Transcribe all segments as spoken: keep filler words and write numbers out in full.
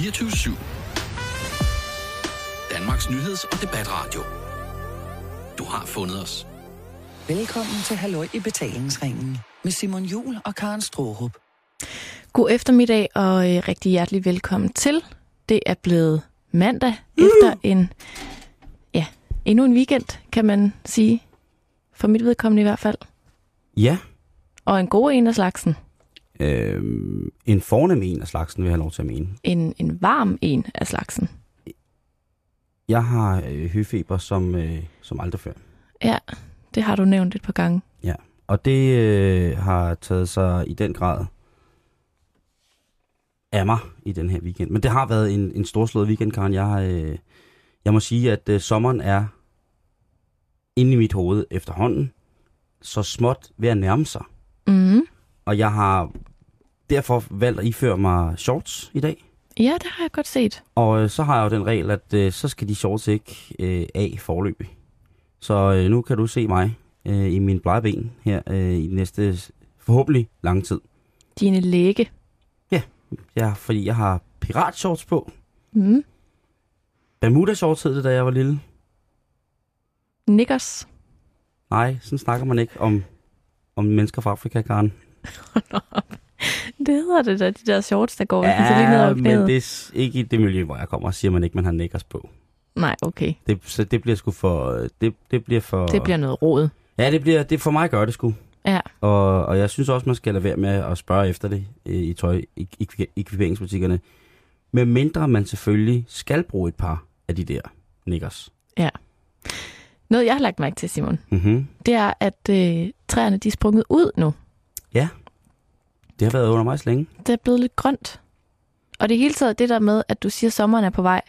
Radio fireogtyve syv. Danmarks nyheds- og debatradio. Du har fundet os. Velkommen til Halløj i Betalingsringen med Simon Jul og Karen Straarup. God eftermiddag og rigtig hjertelig velkommen til. Det er blevet mandag mm. efter en, ja, endnu en weekend, kan man sige. For mit vedkommende i hvert fald. Ja. Og en god en af slagsen. Øhm, en fornem en af slagsen, vil jeg have lov til at mene. En, en varm en af slagsen. Jeg har øh, høfeber som, øh, som aldrig før. Ja, det har du nævnt et par gange. Ja, og det øh, har taget sig i den grad af mig i den her weekend. Men det har været en, en storslået weekend, Karen. Jeg, øh, jeg må sige, at øh, sommeren er inde i mit hoved efterhånden så småt ved at nærme sig. Mm. Og jeg har derfor valgt at iføre mig shorts i dag. Ja, det har jeg godt set. Og øh, så har jeg jo den regel, at øh, så skal de shorts ikke øh, af forløbig. Så øh, nu kan du se mig øh, i min blege ben her øh, i næste forhåbentlig lang tid. Dine lægge. Ja, ja, fordi jeg har piratshorts på. Mm. Bermuda-shorts hed det, da jeg var lille. Nikkers. Nej, sådan snakker man ikke om, om mennesker fra Afrika, Karen. Det hedder det da, de der shorts, der går. Ja, men det er ikke i det miljø, hvor jeg kommer, siger man ikke, man har nikkers på. Nej, okay. Det, så det bliver sgu for det, det bliver for... Det bliver noget rod. Ja, det bliver... Det for mig gør det sgu. Ja. Og, og jeg synes også, man skal lade være med at spørge efter det i tøj, i, i, i ekviperingsbutikkerne. Med mindre man selvfølgelig skal bruge et par af de der nikkers. Ja. Noget, jeg har lagt mærke til, Simon, mm-hmm. det er, at øh, træerne, de er sprunget ud nu. Ja. Det har været under mig så længe. Det er blevet lidt grønt. Og det hele taget det der med, at du siger, at sommeren er på vej.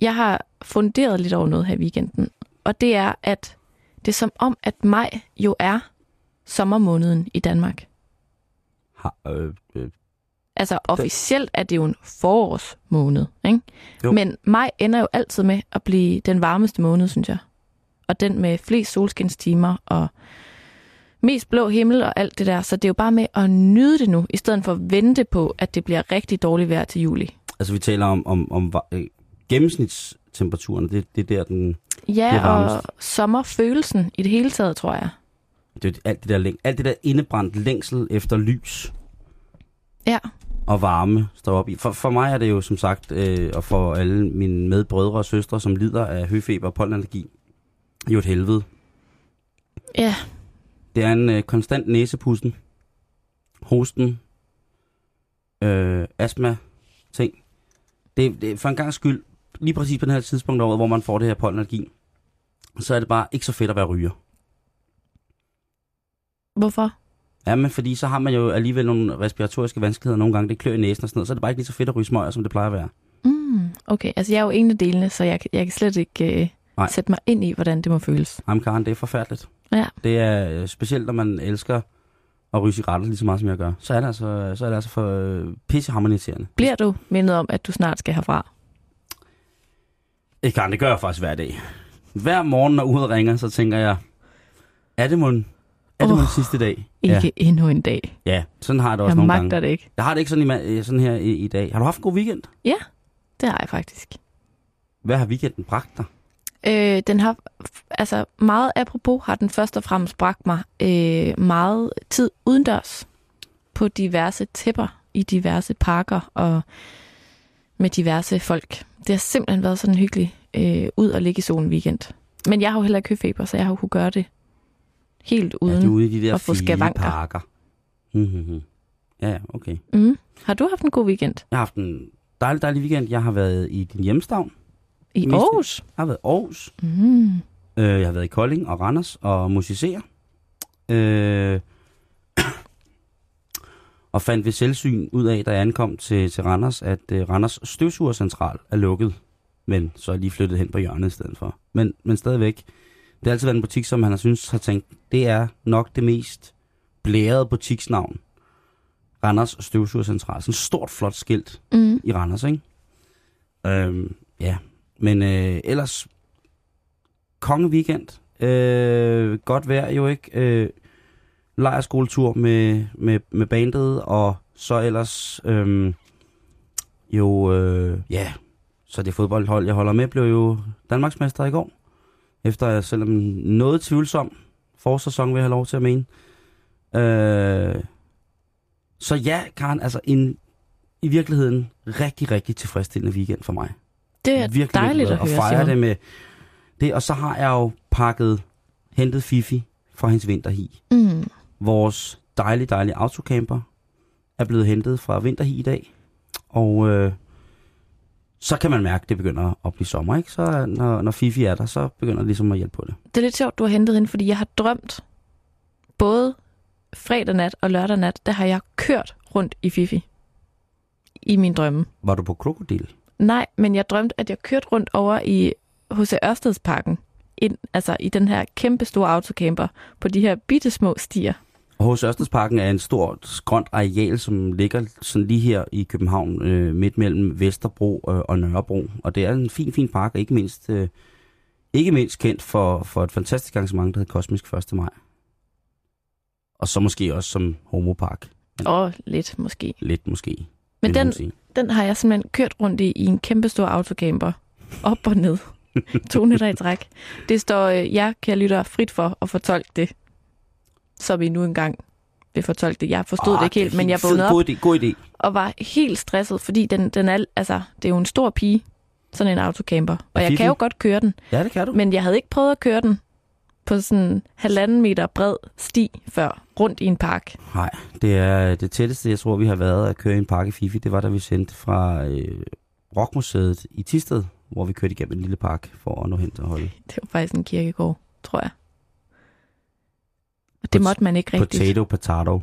Jeg har funderet lidt over noget her i weekenden. Og det er, at det er som om, at maj jo er sommermåneden i Danmark. Ha, øh, øh, altså officielt er det jo en forårsmåned, ikke? Jo. Men maj ender jo altid med at blive den varmeste måned, synes jeg. Og den med flest solskinstimer og... mest blå himmel og alt det der, så det er jo bare med at nyde det nu, i stedet for at vente på, at det bliver rigtig dårligt vejr til juli. Altså vi taler om, om, om øh, gennemsnitstemperaturen, det, det er der den... Ja, og sommerfølelsen i det hele taget, tror jeg. Det, alt, det der, alt det der indebrændt længsel efter lys. Ja. Og varme står op i. For, for mig er det jo som sagt, øh, og for alle mine medbrødre og søstre, som lider af høfeber og pollenallergi, jo et helvede. Ja. Det er en øh, konstant næsepusten, hosten, øh, astma-ting. Det, det, for en gang skyld, lige præcis på den her tidspunkt af året, hvor man får det her pollenallergi, så er det bare ikke så fedt at være ryger. Hvorfor? Jamen, fordi så har man jo alligevel nogle respiratoriske vanskeligheder nogle gange. Det klør i næsen og sådan noget, så er det bare ikke lige så fedt at ryge smøger, som det plejer at være. Mm, okay, altså jeg er jo en af delene, så jeg, jeg kan slet ikke øh, sætte mig ind i, hvordan det må føles. Jamen Karen, det er forfærdeligt. Ja. Det er specielt, når man elsker at ryge cigaretter lige så meget, som jeg gør. Så er det altså, så er det altså for øh, pisseharmoniserende. Bliver du mindet om, at du snart skal herfra? Ikke, det gør jeg faktisk hver dag. Hver morgen, når uret ringer, så tænker jeg, er det mon, er det oh, mon sidste dag? Ikke ja. Endnu en dag. Ja, sådan har jeg det også jeg nogle gange. Jeg magter det ikke. Jeg har det ikke sådan, i, sådan her i, i dag. Har du haft en god weekend? Ja, det har jeg faktisk. Hvad har weekenden bragt dig? Øh, den har, altså meget apropos, har den først og fremmest bragt mig øh, meget tid udendørs på diverse tæpper i diverse parker og med diverse folk. Det har simpelthen været sådan hyggeligt øh, ud og ligge i solen weekend. Men jeg har jo heller ikke høfeber, så jeg har jo kunne gøre det helt uden ja, ude i de der at få skavanker. Parker. Mm-hmm. Ja, okay. Mm. Har du haft en god weekend? Jeg har haft en dejlig, dejlig weekend. Jeg har været i din hjemstavn. I Aarhus? Jeg har været i Aarhus. Mm. Øh, jeg har været i Kolding og Randers og musicerer. Øh, og fandt ved selvsyn ud af, da jeg ankom til, til Randers, at uh, Randers støvsugercentral er lukket. Men så er lige flyttet hen på hjørnet i stedet for. Men, men stadigvæk. Det har altid været en butik, som han har synes har tænkt, det er nok det mest blærede butiksnavn. Randers støvsugercentral. Sådan et stort, flot skilt mm. i Randers, ikke? Øhm, ja, men øh, ellers kongeweekend, øh, godt vejr jo ikke, øh, lejerskoletur med, med, med bandet, og så ellers øh, jo, øh, ja, så det fodboldhold, jeg holder med, blev jo Danmarksmester i går. Efter jeg selvom noget tvivlsom forsæson vil jeg have lov til at mene. Øh, så ja, Karen, altså en i virkeligheden rigtig, rigtig tilfredsstillende weekend for mig. Det er virkelig dejligt at høre. Og fejre det med det. Og så har jeg jo pakket, hentet Fifi fra hendes vinterhi. Mm. Vores dejlige, dejlige autocamper er blevet hentet fra vinterhi i dag. Og øh, så kan man mærke, at det begynder at blive sommer, ikke? Så når, når Fifi er der, så begynder det ligesom at hjælpe på det. Det er lidt sjovt, du har hentet hende, fordi jeg har drømt både fredag nat og lørdag nat, der har jeg kørt rundt i Fifi. I min drømme. Var du på krokodil? Nej, men jeg drømte, at jeg kørte rundt over i H C. Ørstedsparken. Ind, altså i den her kæmpe store autocamper på de her bittesmå stier. Og H C. Ørstedsparken er en stort grønt areal, som ligger sådan lige her i København, øh, midt mellem Vesterbro øh, og Nørrebro. Og det er en fin, fin park, og ikke mindst, øh, ikke mindst kendt for, for et fantastisk arrangement, der hedder Kosmisk første maj. Og så måske også som homopark. Åh, oh, lidt måske. Lidt måske. Men den, den har jeg simpelthen kørt rundt i, i en kæmpe stor autocamper. Op og ned. To nætter i træk. Det står, øh, jeg kan lytte frit for at fortolke det. Så vi nu engang vil fortolke det. Jeg forstod oh, det ikke helt, det men jeg vågnede op idé, god idé. Og var helt stresset, fordi den, den er, altså, det er jo en stor pige, sådan en autocamper. Og, og jeg kan jo godt køre den. Ja, det kan du. Men jeg havde ikke prøvet at køre den på sådan halvanden meter bred sti før, rundt i en park. Nej, det er det tætteste, jeg tror, vi har været at køre i en park i Fifi. Det var, da vi sendte fra øh, Rockmuseet i Tisted, hvor vi kørte igennem en lille park for at nå hen til Holde. Det var faktisk en kirkegård, tror jeg. Og det Pot- måtte man ikke rigtigt. Potato, potato.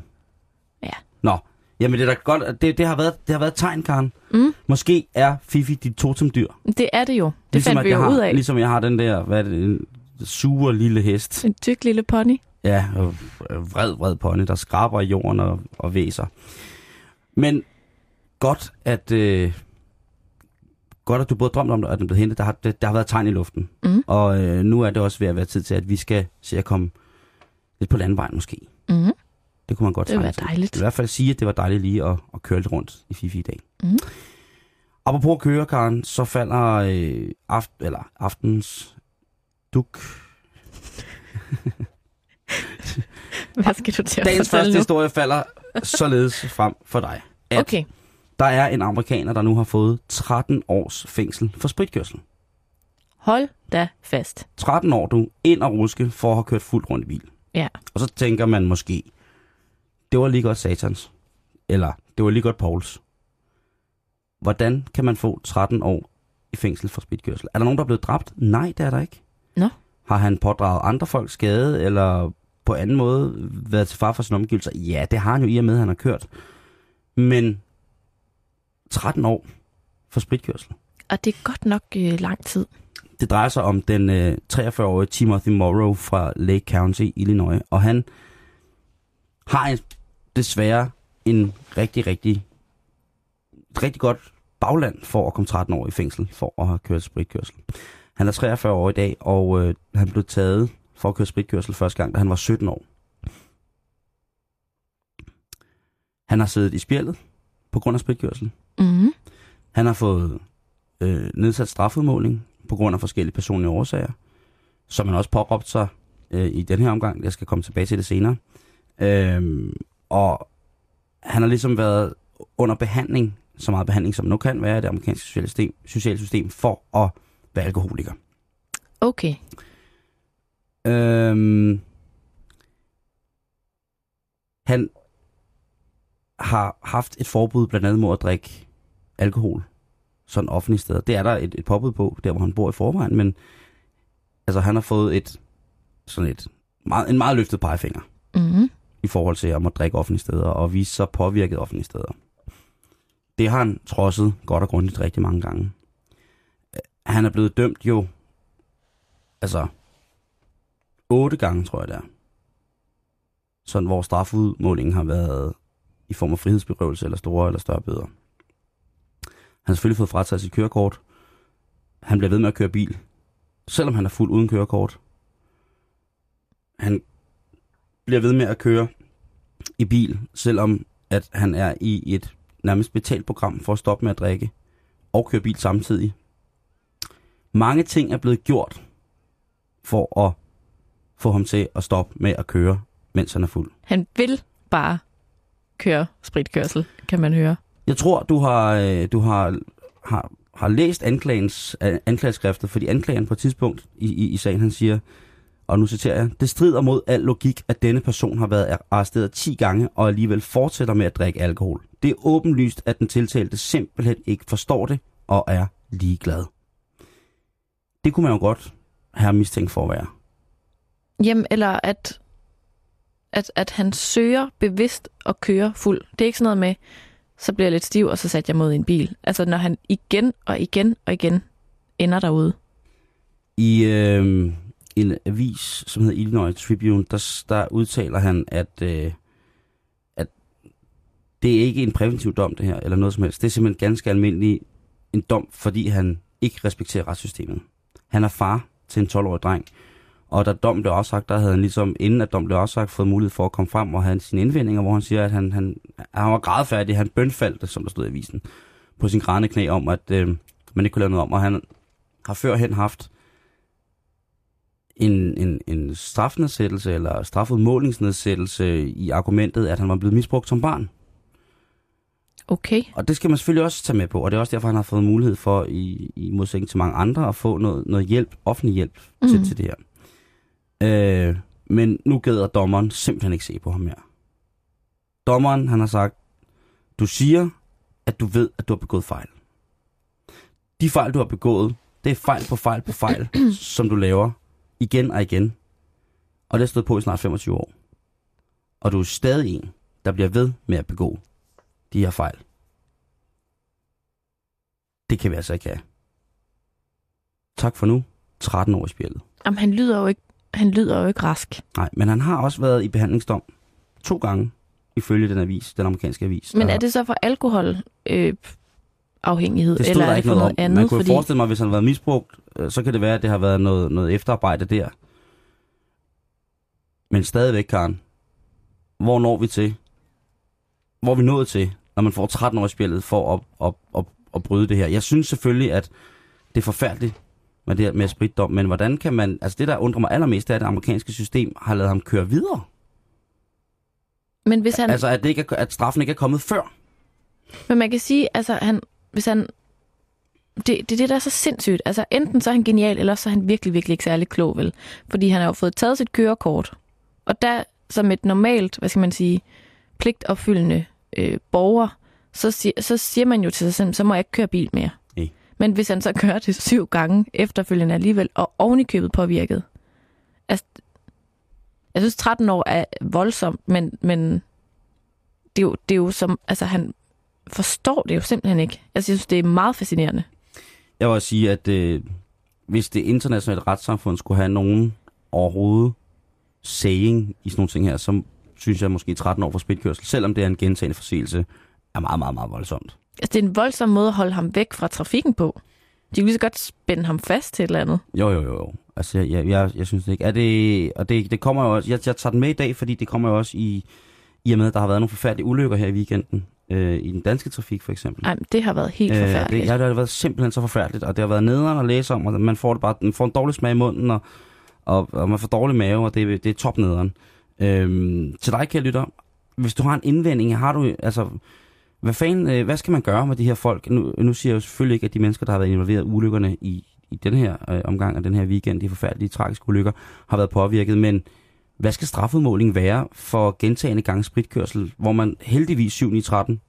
Ja. Nå, jamen det er da godt. Det, det, har, været, det har været tegn, Karen. Mm. Måske er Fifi dit totemdyr. Det er det jo. Det ligesom, fandt vi jo har, ud af. Ligesom jeg har den der, hvad er det, sur lille hest. En tyk lille pony. Ja, og vred, vred pony, der skraber i jorden og, og væser. Men godt, at øh, godt, at du både drømte om det, og den blev hentet. Der har, der har været tegn i luften. Mm. Og øh, nu er det også ved at være tid til, at vi skal se at komme lidt på landvejen måske. Mm. Det kunne man godt tegne. Det var dejligt. I hvert fald sige, at det var dejligt lige at, at køre lidt rundt i Fifi i dag. Mm. Apropos at køre, Karen, så falder øh, aft, eller aftens duk. Hvad skal du til at dagens første nu? Historie falder således frem for dig. Okay. Der er en amerikaner, der nu har fået tretten års fængsel for spritkørsel. Hold da fast. tretten år du ind og ruske for at have kørt fuldt rundt i bil. Ja. Og så tænker man måske, det var lige godt satans. Eller det var lige godt Pauls. Hvordan kan man få tretten år i fængsel for spritkørsel? Er der nogen, der er blevet dræbt? Nej, det er der ikke. Nå. Har han pådraget andre folk skade, eller på anden måde været til far for sine omgivelser? Ja, det har han jo i og med, han har kørt. Men tretten år for spritkørsel. Og det er godt nok øh, lang tid. Det drejer sig om den øh, treogfyrre-årige Timothy Morrow fra Lake County, Illinois. Og han har en, desværre en rigtig, rigtig, rigtig godt bagland for at komme tretten år i fængsel for at have kørt spritkørsel. Han er treogfyrre år i dag, og øh, han blev taget for at køre spritkørsel første gang, da han var sytten år. Han har siddet i spjældet på grund af spritkørsel. Mm. Han har fået øh, nedsat strafudmåling på grund af forskellige personlige årsager, som han også påråbte sig øh, i den her omgang. Jeg skal komme tilbage til det senere. Øh, og han har ligesom været under behandling, så meget behandling som nu kan være i det amerikanske sociale system, sociale system for at være alkoholiker. Okay. Øhm, han har haft et forbud blandt andet mod at drikke alkohol sådan offentlige steder. Det er der et, et påbud på, der hvor han bor i forvejen, men altså han har fået et sådan et meget, en meget løftet pegefinger mm-hmm. i forhold til at må drikke offentlige steder og vise sig påvirket offentlige steder. Det har han trodset godt og grundigt rigtig mange gange. Han er blevet dømt jo, altså, otte gange, tror jeg det er. Sådan, hvor strafudmålingen har været i form af frihedsberøvelse eller store eller større bøder. Han har selvfølgelig fået frataget sit kørekort. Han bliver ved med at køre bil, selvom han er fuld uden kørekort. Han bliver ved med at køre i bil, selvom at han er i et nærmest betalt program for at stoppe med at drikke. og køre bil samtidig. Mange ting er blevet gjort for at få ham til at stoppe med at køre, mens han er fuld. Han vil bare køre spritkørsel, kan man høre. Jeg tror, du har, du har, har, har læst anklagens, anklageskriftet, fordi anklageren på et tidspunkt i, i, i sagen, han siger, og nu citerer jeg, det strider mod al logik, at denne person har været arresteret ti gange og alligevel fortsætter med at drikke alkohol. Det er åbenlyst, at den tiltalte simpelthen ikke forstår det og er ligeglad. Det kunne man jo godt have mistænkt for at være. Jamen, eller at, at, at han søger bevidst at køre fuld. Det er ikke sådan noget med, så bliver jeg lidt stiv, og så satte jeg mod en bil. Altså, når han igen og igen og igen ender derude. I øh, en avis, som hedder Illinois Tribune, der, der udtaler han, at, øh, at det er ikke en præventiv dom, det her, eller noget som helst. Det er simpelthen ganske almindelig en dom, fordi han ikke respekterer retssystemet. Han er far til en tolv-årig dreng. Og da dommen blev afsagt, der havde han ligesom, inden at dommen blev afsagt, fået mulighed for at komme frem og have sine indvendinger, hvor han siger, at han, han, han var grædfærdig, han bønfaldte, som der stod i avisen, på sin grædende knæ om, at øh, man ikke kunne lave noget om. Og han har førhen haft en, en, en strafnedsættelse eller strafudmålingsnedsættelse i argumentet, at han var blevet misbrugt som barn. Okay. Og det skal man selvfølgelig også tage med på, og det er også derfor, han har fået mulighed for, i, i modsætning til mange andre, at få noget, noget hjælp, offentlig hjælp mm. til, til det her. Øh, men nu gider dommeren simpelthen ikke se på ham mere. Dommeren, han har sagt, du siger, at du ved, at du har begået fejl. De fejl, du har begået, det er fejl på fejl på fejl, som du laver igen og igen. Og det har stået på i snart femogtyve år. Og du er stadig en, der bliver ved med at begå de her fejl. Det kan vi altså ikke have. Tak for nu. tretten år i spjældet. Jamen, han lyder jo ikke Han lyder jo ikke rask. Nej, men han har også været i behandlingsdom to gange, ifølge den avis, den amerikanske avis. Men er det så for alkoholafhængighed, øh, eller er det for noget, noget andet? Man kunne fordi... forestille mig, hvis han har været misbrugt, så kan det være, at det har været noget, noget efterarbejde der. Men stadigvæk, Karen, hvor når vi til? Hvor er vi nået til, når man får tretten år i spjældet for at, at, at, at bryde det her? Jeg synes selvfølgelig, at det er forfærdeligt, med det her med spritdom, men hvordan kan man... Altså det, der undrer mig allermest, det er, at det amerikanske system har ladet ham køre videre. Men hvis han... Altså, at, det ikke er, at straffen ikke er kommet før. Men man kan sige, altså, han, hvis han... Det, det er det, der er så sindssygt. Altså, enten så er han genial, eller så er han virkelig, virkelig ikke særlig klog, vel? Fordi han har jo fået taget sit kørekort. Og der, som et normalt, hvad skal man sige, pligtopfyldende øh, borger, så, si- så siger man jo til sig selv, så må jeg ikke køre bil mere. Men hvis han så kører det syv gange efterfølgende alligevel, og ovenikøbet påvirket. Altså, jeg synes, tretten år er voldsomt, men, men det, er jo, det er jo som... Altså, han forstår det jo simpelthen ikke. Altså, jeg synes, det er meget fascinerende. Jeg vil også sige, at øh, hvis det internationale retssamfund skulle have nogen overhovedet saying i sådan nogle ting her, så synes jeg måske tretten år for spritkørsel, selvom det er en gentagende forseelse, er meget, meget, meget voldsomt. Altså, det er en voldsom måde at holde ham væk fra trafikken på. De kan lige så godt spænde ham fast til et eller andet. Jo, jo, jo. Altså, jeg, jeg, jeg synes det ikke. Er det, og det, det kommer jo også... Jeg, jeg tager den med i dag, fordi det kommer jo også i... I og med, at der har været nogle forfærdelige ulykker her i weekenden. Øh, I den danske trafik, for eksempel. Ej, det har været helt forfærdeligt. Øh, det, ja, det har været simpelthen så forfærdeligt. Og det har været nederen at læse om, og man får, det bare, man får en dårlig smag i munden, og, og, og man får dårlig mave, og det, det er topnederen. Øh, til dig, kære lytter, hvis du har en indvending, har du... altså Hvad fanden, hvad skal man gøre med de her folk? Nu, nu siger jeg jo selvfølgelig ikke, at de mennesker, der har været involveret i ulykkerne i, i den her øh, omgang og den her weekend, de forfærdelige tragiske ulykker, har været påvirket. Men hvad skal strafudmålingen være for gentagende gange spritkørsel, hvor man heldigvis syv ni tretten,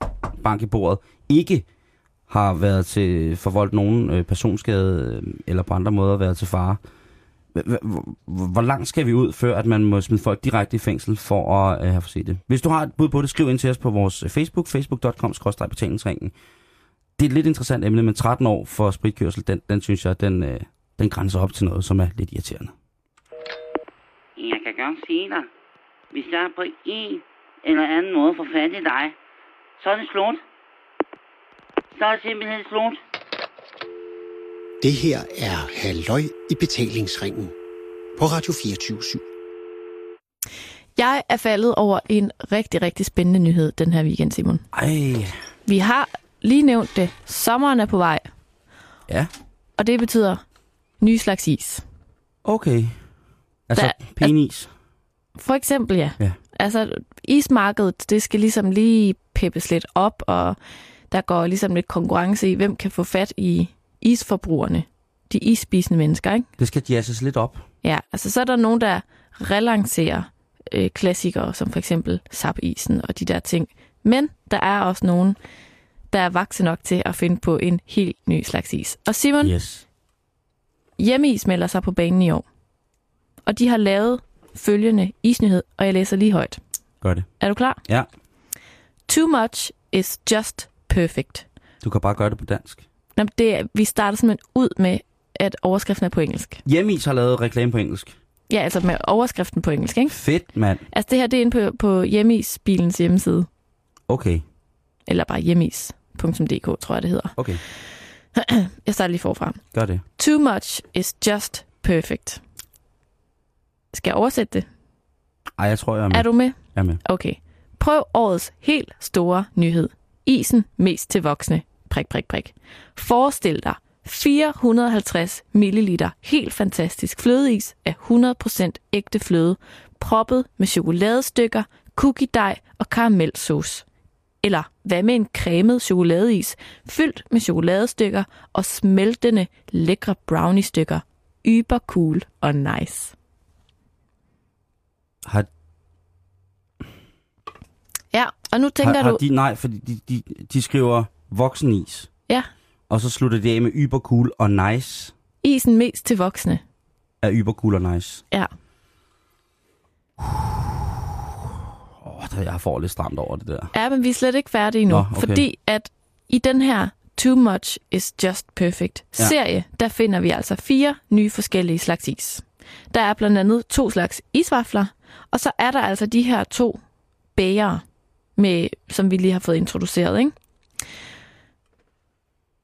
bank i bordet, ikke har været til forvoldt nogen øh, personskade øh, eller på andre måder været til fare? Hvor langt skal vi ud, før at man må smide folk direkte i fængsel for at øh, have forset det? Hvis du har et bud på det, skriv ind til os på vores Facebook, facebook punktum com skråstreg betalingsringen. Det er et lidt interessant emne, men tretten år for spritkørsel, den, den synes jeg, den, øh, den grænser op til noget, som er lidt irriterende. Jeg kan godt sige dig, hvis jeg er på en eller anden måde får fat i dig, så er det slut. Så er det simpelthen slut. Det her er Halløj i Betalingsringen på Radio fireogtyve syv. Jeg er faldet over en rigtig, rigtig spændende nyhed den her weekend, Simon. Ej. Vi har lige nævnt det. Sommeren er på vej. Ja. Og det betyder ny slags is. Okay. Altså penis. For eksempel, ja. ja. Altså ismarkedet, det skal ligesom lige peppes lidt op, og der går ligesom lidt konkurrence i, hvem kan få fat i isforbrugerne. De isspisende mennesker, ikke? Det skal jazzes lidt op. Ja, altså så er der nogen, der relancerer øh, klassikere, som for eksempel sapisen og de der ting. Men der er også nogen, der er vakse nok til at finde på en helt ny slags is. Og Simon, yes. Hjem-Is melder sig på banen i år. Og de har lavet følgende isnyhed, og jeg læser lige højt. Gør det. Er du klar? Ja. Too much is just perfect. Du kan bare gøre det på dansk. Jamen, det, vi starter simpelthen ud med, at overskriften er på engelsk. Hjem-Is har lavet reklame på engelsk. Ja, altså med overskriften på engelsk, ikke? Fedt, mand. Altså det her, det er inde på, på Hjem-Is-bilens hjemmeside. Okay. Eller bare hjemis punktum d k, tror jeg, det hedder. Okay. Jeg starter lige forfra. Gør det. Too much is just perfect. Skal jeg oversætte det? Ej, jeg tror, jeg er med. Er du med? Jeg er med. Okay. Prøv årets helt store nyhed. Isen mest til voksne. Prik, prik, prik. Forestil dig fire hundrede og halvtreds milliliter helt fantastisk flødeis af hundrede procent ægte fløde, proppet med chokoladestykker, cookie dej og karamelsauce. Eller hvad med en cremet chokoladeis, fyldt med chokoladestykker og smeltende lækre brownie-stykker. Yber cool og nice. Har... Ja, og nu tænker har, har du... De, nej, for de, de, de skriver voksenis. Ja. Og så slutter det af med yber cool og nice. Isen mest til voksne. Er yber cool og nice. Ja. Jeg får lidt stramt over det der. Ja, men vi er slet ikke færdige nu. Nå, okay. Fordi at i den her Too Much is Just Perfect ja. serie, der finder vi altså fire nye forskellige slags is. Der er blandt andet to slags isvafler, og så er der altså de her to bægere, med, som vi lige har fået introduceret, ikke?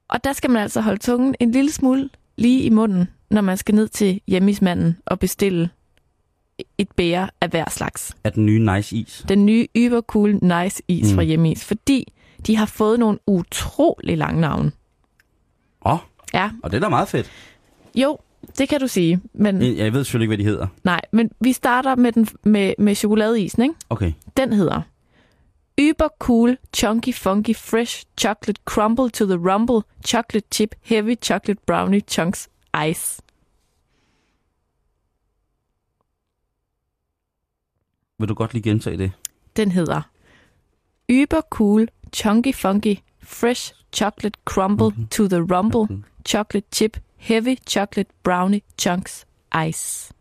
Og der skal man altså holde tungen en lille smule lige i munden, når man skal ned til hjemmismanden og bestille et bæger af hver slags. Af den nye nice is. Den nye yber cool nice is mm. fra Hjem-Is, fordi de har fået nogle utrolig lange navne. Åh, oh, ja. Og det er da meget fedt. Jo, det kan du sige. Men jeg, jeg ved selvfølgelig ikke, hvad de hedder. Nej, men vi starter med, den, med, med chokoladeisen, ikke? Okay. Den hedder Yber Cool Chunky Funky Fresh Chocolate Crumble to the Rumble Chocolate Chip Heavy Chocolate Brownie Chunks Ice. Vil du godt lige gentage det? Den hedder Yber Cool Chunky Funky Fresh Chocolate Crumble mm-hmm. to the Rumble mm-hmm. Chocolate Chip Heavy Chocolate Brownie Chunks Ice.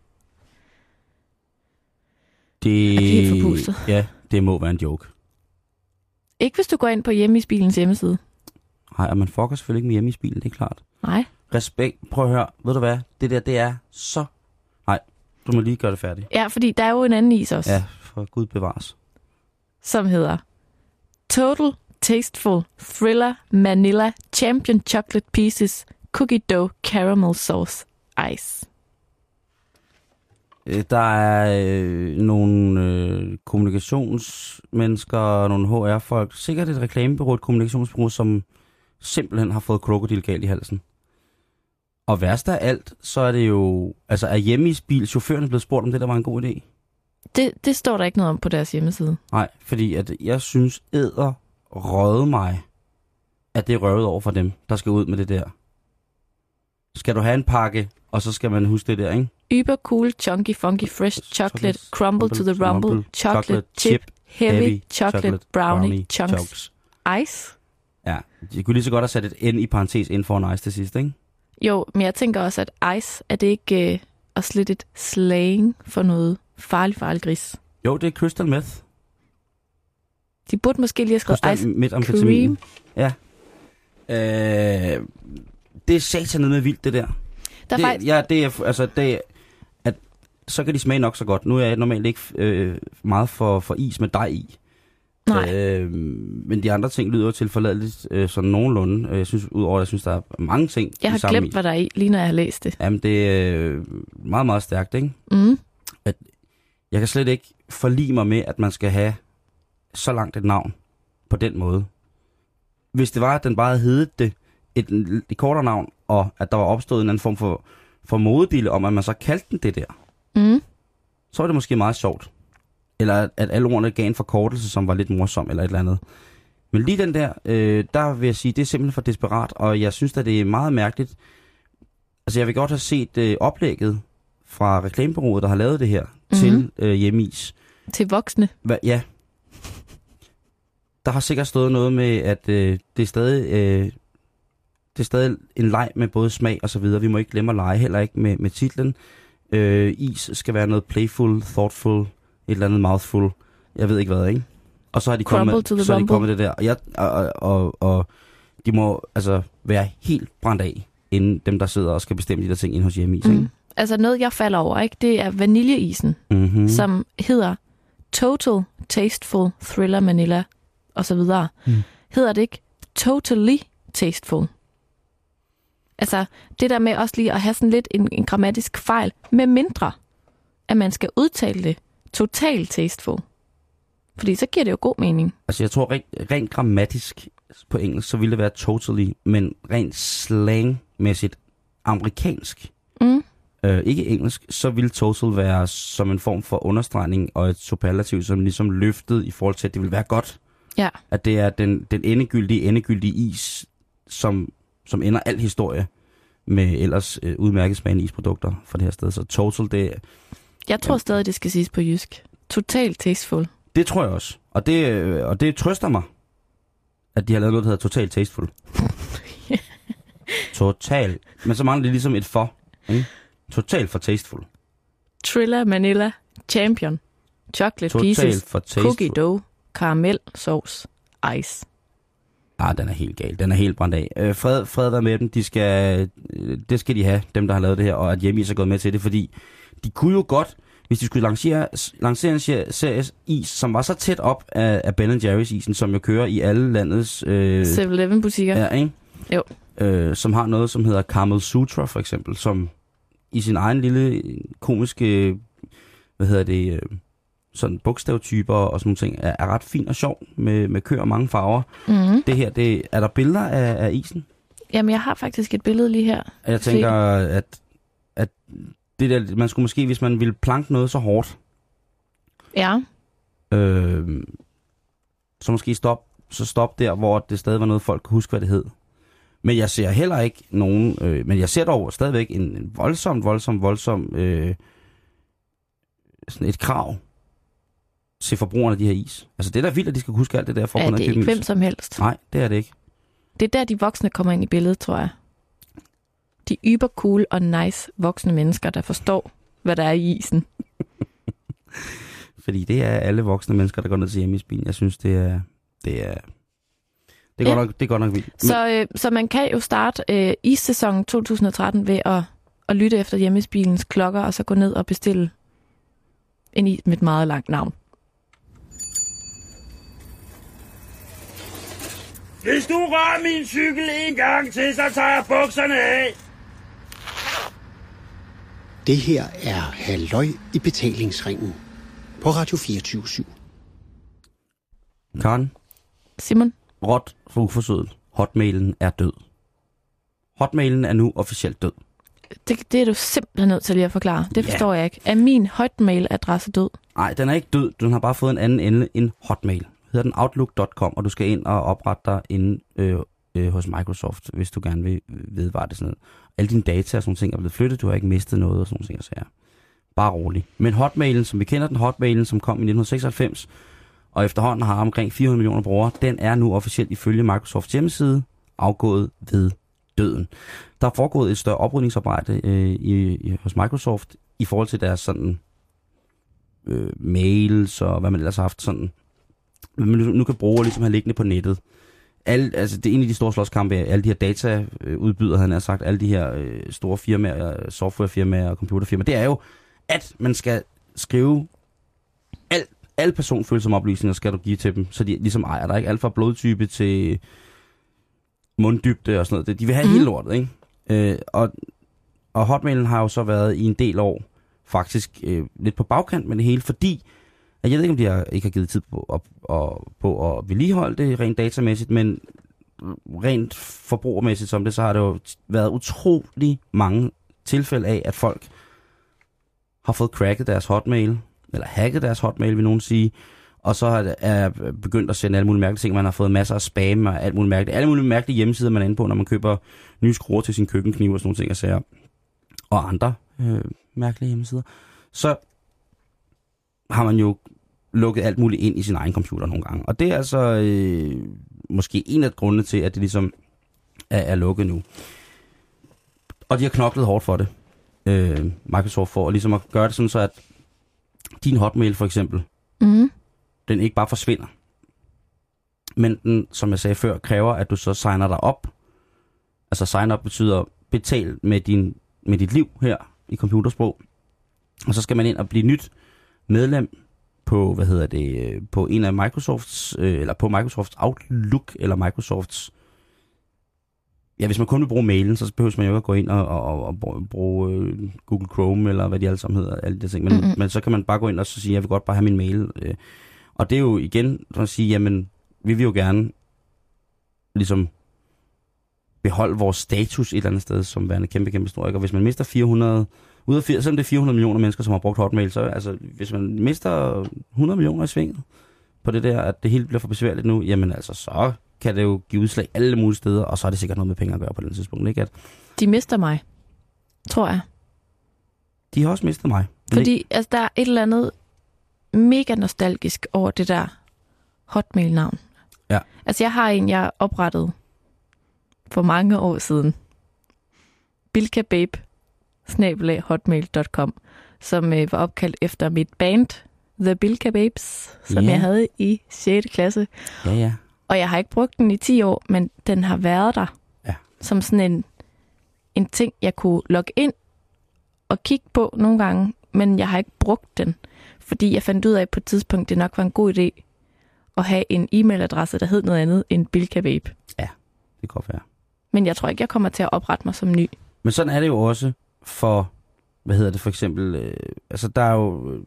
Det er helt forpustet. Ja, det må være en joke. Ikke hvis du går ind på Hjem-Is-bilens hjemmeside. Nej, man fucker selvfølgelig ikke med Hjem-Is-bilen, det er klart. Nej. Respekt. Prøv at høre. Ved du hvad? Det der, det er så... Nej. Du må lige gøre det færdigt. Ja, fordi der er jo en anden is også. Ja, for Gud bevares. Som hedder Total Tasteful Thriller Manila Champion Chocolate Pieces Cookie Dough Caramel Sauce Ice. Der er øh, nogle øh, kommunikationsmennesker, nogle H R-folk, sikkert et reklamebureau, et kommunikationsbureau, som simpelthen har fået krokodil galt i halsen. Og værst af alt, så er det jo... Altså, er Hjem-Is bil chaufføren blevet spurgt, om det der var en god idé? Det, det står der ikke noget om på deres hjemmeside. Nej, fordi at jeg synes, æder røvede mig, at det er røvet over for dem, der skal ud med det der. Skal du have en pakke, og så skal man huske det der, ikke? Yber Cool Chunky Funky Fresh Chocolate Crumble to the Rumble Chocolate Chip Heavy Chocolate Brownie Chunks Ice. Ja, de kunne lige så godt have sat et N i parentes inden for en ice til sidst, ikke? Jo, men jeg tænker også, at ice, er det ikke øh, også lidt et slang for noget farlig, farlig gris? Jo, det er crystal meth. De burde måske lige have skrevet crystal ice cream. Ja. Øh, det er satanet med vildt, det der. Der er det, faktisk... Ja, det er, altså, det er, at så kan de smage nok så godt. Nu er jeg normalt ikke øh, meget for, for is med dej i. Nej. Øh, men de andre ting lyder til forladeligt øh, sådan nogenlunde. Jeg synes, udover, jeg synes, der er mange ting. Jeg har glemt, i. hvad der er i, lige når jeg har læst det. Jamen, det er øh, meget, meget stærkt, ikke? Mm. At jeg kan slet ikke forlige mig med, at man skal have så langt et navn på den måde. hvis det var, at den bare hed det et, et kortere navn, og at der var opstået en anden form for, for modedille om, at man så kaldte den det der, mm. så var det måske meget sjovt. Eller at, at alle ordene gav en forkortelse, som var lidt morsom, eller et eller andet. Men lige den der, øh, der vil jeg sige, det er simpelthen for desperat, og jeg synes, at det er meget mærkeligt. Altså, jeg vil godt have set øh, oplægget fra reklamebureauet, der har lavet det her, mm-hmm. til øh, Hjem-Is. Til voksne? Hva, ja. Der har sikkert stået noget med, at øh, det er stadig... Øh, Det er stadig en leg med både smag og så videre. Vi må ikke glemme at lege, heller ikke med, med titlen. Øh, is skal være noget playful, thoughtful, et eller andet mouthful. Jeg ved ikke hvad, ikke? Og så har de kommet, så har de kommet det der. Og, jeg, og, og, og de må altså være helt brændt af, inden dem, der sidder og skal bestemme de der ting ind hos Hjem-Is. Mm. Altså noget, jeg falder over, ikke? Det er vaniljeisen, mm-hmm. som hedder Total Tasteful Thriller Manila og så videre. Mm. Hedder det ikke Totally Tasteful? Altså, det der med også lige at have sådan lidt en, en grammatisk fejl, med mindre, at man skal udtale det totalt tasteful. Fordi så giver det jo god mening. Altså, jeg tror rent, rent grammatisk på engelsk, så ville det være totally, men rent slangmæssigt amerikansk, mm. øh, ikke engelsk, så ville total være som en form for understregning og et superlativ, som ligesom løftede i forhold til, at det ville være godt. Ja. At det er den, den endegyldige, endegyldige is, som... som ender al historie med ellers øh, udmærket smagende isprodukter fra det her sted. Så total, det... Jeg tror ja. stadig, det skal siges på jysk. Totalt tasteful. Det tror jeg også. Og det, øh, og det trøster mig, at de har lavet noget, der hedder totalt tasteful. yeah. Total. Men så mangler det ligesom et for. Ikke? Total for tasteful. Trilla, Manila, Champion, Chocolate total Pieces, Cookie Dough, Karamel, Sauce, Ice. Ah, den er helt gal. Den er helt brændt af. Øh, fred, fred være med dem. De skal, øh, det skal de have, dem der har lavet det her, og at Hjem-Is er gået med til det, fordi de kunne jo godt, hvis de skulle lancere, lancere en serie is, som var så tæt op af, af Ben and Jerry's isen, som jo kører i alle landets... Øh, seven eleven butikker. Ja, ikke? Jo. Øh, som har noget, som hedder Camel Sutra, for eksempel, som i sin egen lille komiske, hvad hedder det... Øh, sådan bogstavtyper og sådan nogle ting, er, er ret fin og sjov med, med køer og mange farver. Mm-hmm. Det her, det, er der billeder af, af isen? Jamen, jeg har faktisk et billede lige her. Jeg tænker, at, at det der, man skulle måske, hvis man ville planke noget så hårdt, ja. øh, så måske stop, så stop der, hvor det stadig var noget, folk kunne huske, hvad det hed. Men jeg ser heller ikke nogen, øh, men jeg ser dog stadigvæk en voldsom, voldsom, voldsom øh, sådan et krav til forbrugerne af de her is. Altså det er da vildt, at de skal huske alt det der forbrugerne af de her is. Ja, det er ikke hvem som helst. Nej, det er det ikke. Det er der, de voksne kommer ind i billedet, tror jeg. De yber cool og nice voksne mennesker, der forstår, hvad der er i isen. Fordi det er alle voksne mennesker, der går ned til Hjem-Is-bilen. Jeg synes, det er... Det er, det er, ja. godt, nok, det er godt nok vildt. Men... Så, øh, så man kan jo starte øh, issæsonen tyve tretten ved at, at lytte efter Hjem-Is-bilens klokker, og så gå ned og bestille en is med et meget langt navn. Hvis du rører min cykel en gang til, så tager jeg bukserne af. Det her er Halløj i Betalingsringen på Radio fireogtyve syv. Karen. Simon. Råt for uforsødet. Hotmailen er død. Hotmailen er nu officielt død. Det, det er du simpelthen nødt til lige at forklare. Det forstår ja. jeg ikke. Er min hotmail-adresse død? Nej, den er ikke død. Den har bare fået en anden ende end hotmail. Hedder den outlook punktum com, og du skal ind og oprette dig inde øh, øh, hos Microsoft, hvis du gerne vil vedvare det sådan noget. Alle dine data og sådan ting er blevet flyttet, du har ikke mistet noget og sådan ting, så ja. Bare rolig. Men hotmailen, som vi kender den, hotmailen, som kom i nitten seksoghalvfems, og efterhånden har omkring fire hundrede millioner brugere, den er nu officielt ifølge Microsofts hjemmeside afgået ved døden. Der er foregået et større oprydningsarbejde øh, i, i, hos Microsoft i forhold til deres sådan øh, mails og hvad man ellers har haft sådan... Men nu kan brugere ligesom have liggende på nettet. Alle, altså det er en af de store slåskampe, alle de her dataudbydere, han har sagt, alle de her øh, store firmaer, softwarefirmaer og computerfirmaer, det er jo, at man skal skrive al, alle personfølsomme oplysninger, skal du give til dem, så de ligesom ejer dig, ikke? Alt fra blodtype til munddybde og sådan noget. De vil have mm. hele lortet, ikke? Øh, og, og hotmailen har jo så været i en del år faktisk øh, lidt på bagkant med det hele, fordi jeg ved ikke, om de har, ikke har givet tid på at, at, på at vedligeholde det rent datamæssigt, men rent forbrugermæssigt som det, så har det jo været utrolig mange tilfælde af, at folk har fået cracket deres hotmail, eller hacket deres hotmail, vil nogen sige, og så er begyndt at sende alle mulige mærkelige ting. Man har fået masser af spam og alt muligt mærkeligt. Alle mulige mærkelige hjemmesider, man er inde på, når man køber nye skruer til sin køkkenkniv og sådan nogle ting og sager. Og andre øh, mærkelige hjemmesider. Så har man jo lukket alt muligt ind i sin egen computer nogle gange. Og det er altså øh, måske en af grundene til, at det ligesom er, er lukket nu. Og de har knoklet hårdt for det. Øh, Microsoft for ligesom at gøre det sådan så, at din hotmail for eksempel, mm. den ikke bare forsvinder. Men den, som jeg sagde før, kræver, at du så signer dig op. Altså sign up betyder betal med, din, med dit liv her i computersprog. Og så skal man ind og blive nyt medlem på, hvad hedder det, på en af Microsofts, eller på Microsofts Outlook, eller Microsofts, ja, hvis man kun vil bruge mailen, så behøver man jo ikke at gå ind og, og, og bruge Google Chrome, eller hvad de alle sammen hedder, alle de ting, men, mm-hmm. men så kan man bare gå ind og så sige, jeg vil godt bare have min mail. Og det er jo igen, at sige, jamen, vi vil jo gerne ligesom beholde vores status et eller andet sted, som værende kæmpe, kæmpe stor, ikke? Og hvis man mister fire hundrede ud af firs, selvom det er fire hundrede millioner mennesker, som har brugt hotmail, så altså, hvis man mister hundrede millioner i svinget på det der, at det hele bliver for besværligt nu, jamen altså, så kan det jo give udslag alle mulige steder, og så er det sikkert noget med penge at gøre på den tidspunkt, ikke? At de mister mig, tror jeg. De har også mistet mig. Fordi altså, der er et eller andet mega nostalgisk over det der hotmail-navn. Ja. Altså, jeg har en, jeg oprettede for mange år siden. Bilka Babe. snabel-a hotmail punktum com, som øh, var opkaldt efter mit band, The Bilka Babes, som yeah. jeg havde i sjette klasse. Ja, ja. Og jeg har ikke brugt den i ti år, men den har været der ja. som sådan en, en ting, jeg kunne logge ind og kigge på nogle gange, men jeg har ikke brugt den, fordi jeg fandt ud af på et tidspunkt, det nok var en god idé at have en e-mailadresse, der hed noget andet end Bilka Babe. Ja, det kan godt være. Men jeg tror ikke, jeg kommer til at oprette mig som ny. Men sådan er det jo også for, hvad hedder det for eksempel, øh, altså der er jo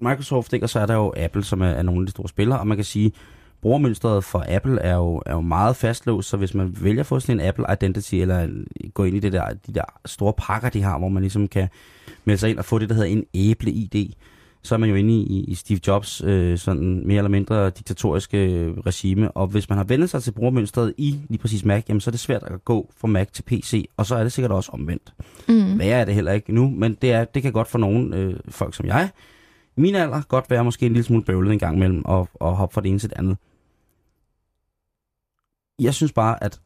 Microsoft, ikke? Og så er der jo Apple, som er, er nogle af de store spillere, og man kan sige, brugermønstret for Apple er jo, er jo meget fastlåst, så hvis man vælger at få sådan en Apple Identity, eller gå ind i det der, de der store pakker, de har, hvor man ligesom kan melde sig ind og få det, der hedder en æble-I D, så er man jo inde i, i Steve Jobs øh, sådan mere eller mindre diktatoriske regime, og hvis man har vendt sig til brugermønstret i lige præcis Mac, jamen så er det svært at gå fra Mac til P C, og så er det sikkert også omvendt. Mm. Hvad er det heller ikke nu, men det, er, det kan godt for nogle øh, folk som jeg, i min alder, godt være måske en lille smule bøvlet en gang imellem, og, og hoppe fra det ene til det andet. Jeg synes bare, at,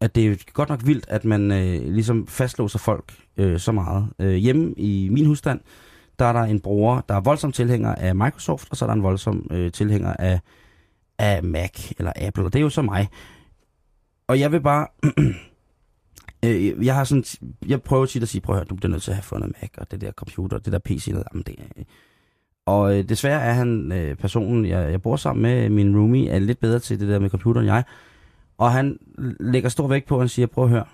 at det er godt nok vildt, at man øh, ligesom fastlåser folk øh, så meget. Øh, hjemme i min husstand, der er der en bruger, der er voldsom tilhænger af Microsoft, og så er der en voldsom øh, tilhænger af, af Mac eller Apple, og det er jo så mig. Og jeg vil bare, øh, jeg har sådan, jeg prøver tit at sige, prøv at høre, du bliver nødt til at have fundet Mac, og det der computer, det der P C, noget, jamen det er, og øh, desværre er han, øh, personen, jeg, jeg bor sammen med, min roomie, er lidt bedre til det der med computeren end jeg, og han lægger stor vægt på, og han siger, prøv at høre,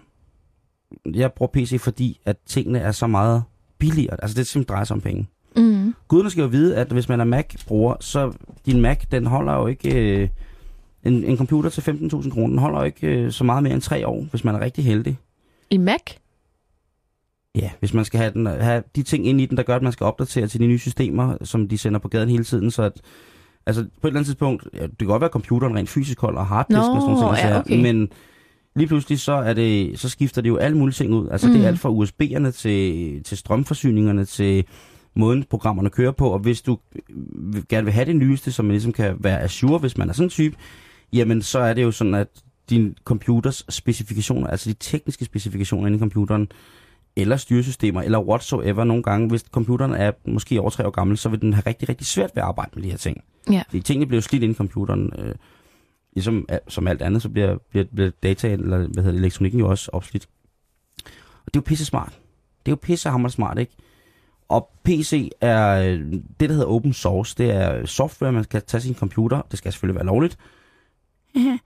jeg bruger P C, fordi at tingene er så meget billigere. Altså det simpelthen drejer sig om penge. Mm. Guderne skal jo vide, at hvis man er Mac-bruger, så din Mac, den holder jo ikke øh, en, en computer til femten tusind kroner, den holder jo ikke øh, så meget mere end tre år, hvis man er rigtig heldig. I Mac? Ja, hvis man skal have, den, have de ting ind i den, der gør, at man skal opdatere til de nye systemer, som de sender på gaden hele tiden, så at altså på et eller andet tidspunkt, ja, det kan godt være, at computeren rent fysisk holder harddisken no, og sådan noget, ja, okay. Men lige pludselig så, er det, så skifter det jo alle mulige ting ud. Altså mm. det er alt fra U S B'erne til, til strømforsyningerne, til måden programmerne kører på. Og hvis du gerne vil have det nyeste, så man ligesom kan være azure, hvis man er sådan en type, jamen så er det jo sådan, at din computers specifikationer, altså de tekniske specifikationer inde i computeren, eller styresystemer, eller whatsoever nogle gange, hvis computeren er måske over tre år gammel, så vil den have rigtig, rigtig svært ved at arbejde med de her ting. Yeah. De tingene bliver jo slidt inde i computeren. Ligesom som alt andet, så bliver, bliver, bliver data eller hvad hedder det, elektronikken jo også opslidt. Og det er jo pisse smart. Det er jo pisse hammer smart, ikke? Og P C er det, der hedder open source. Det er software, man kan tage sin computer. Det skal selvfølgelig være lovligt. Ja.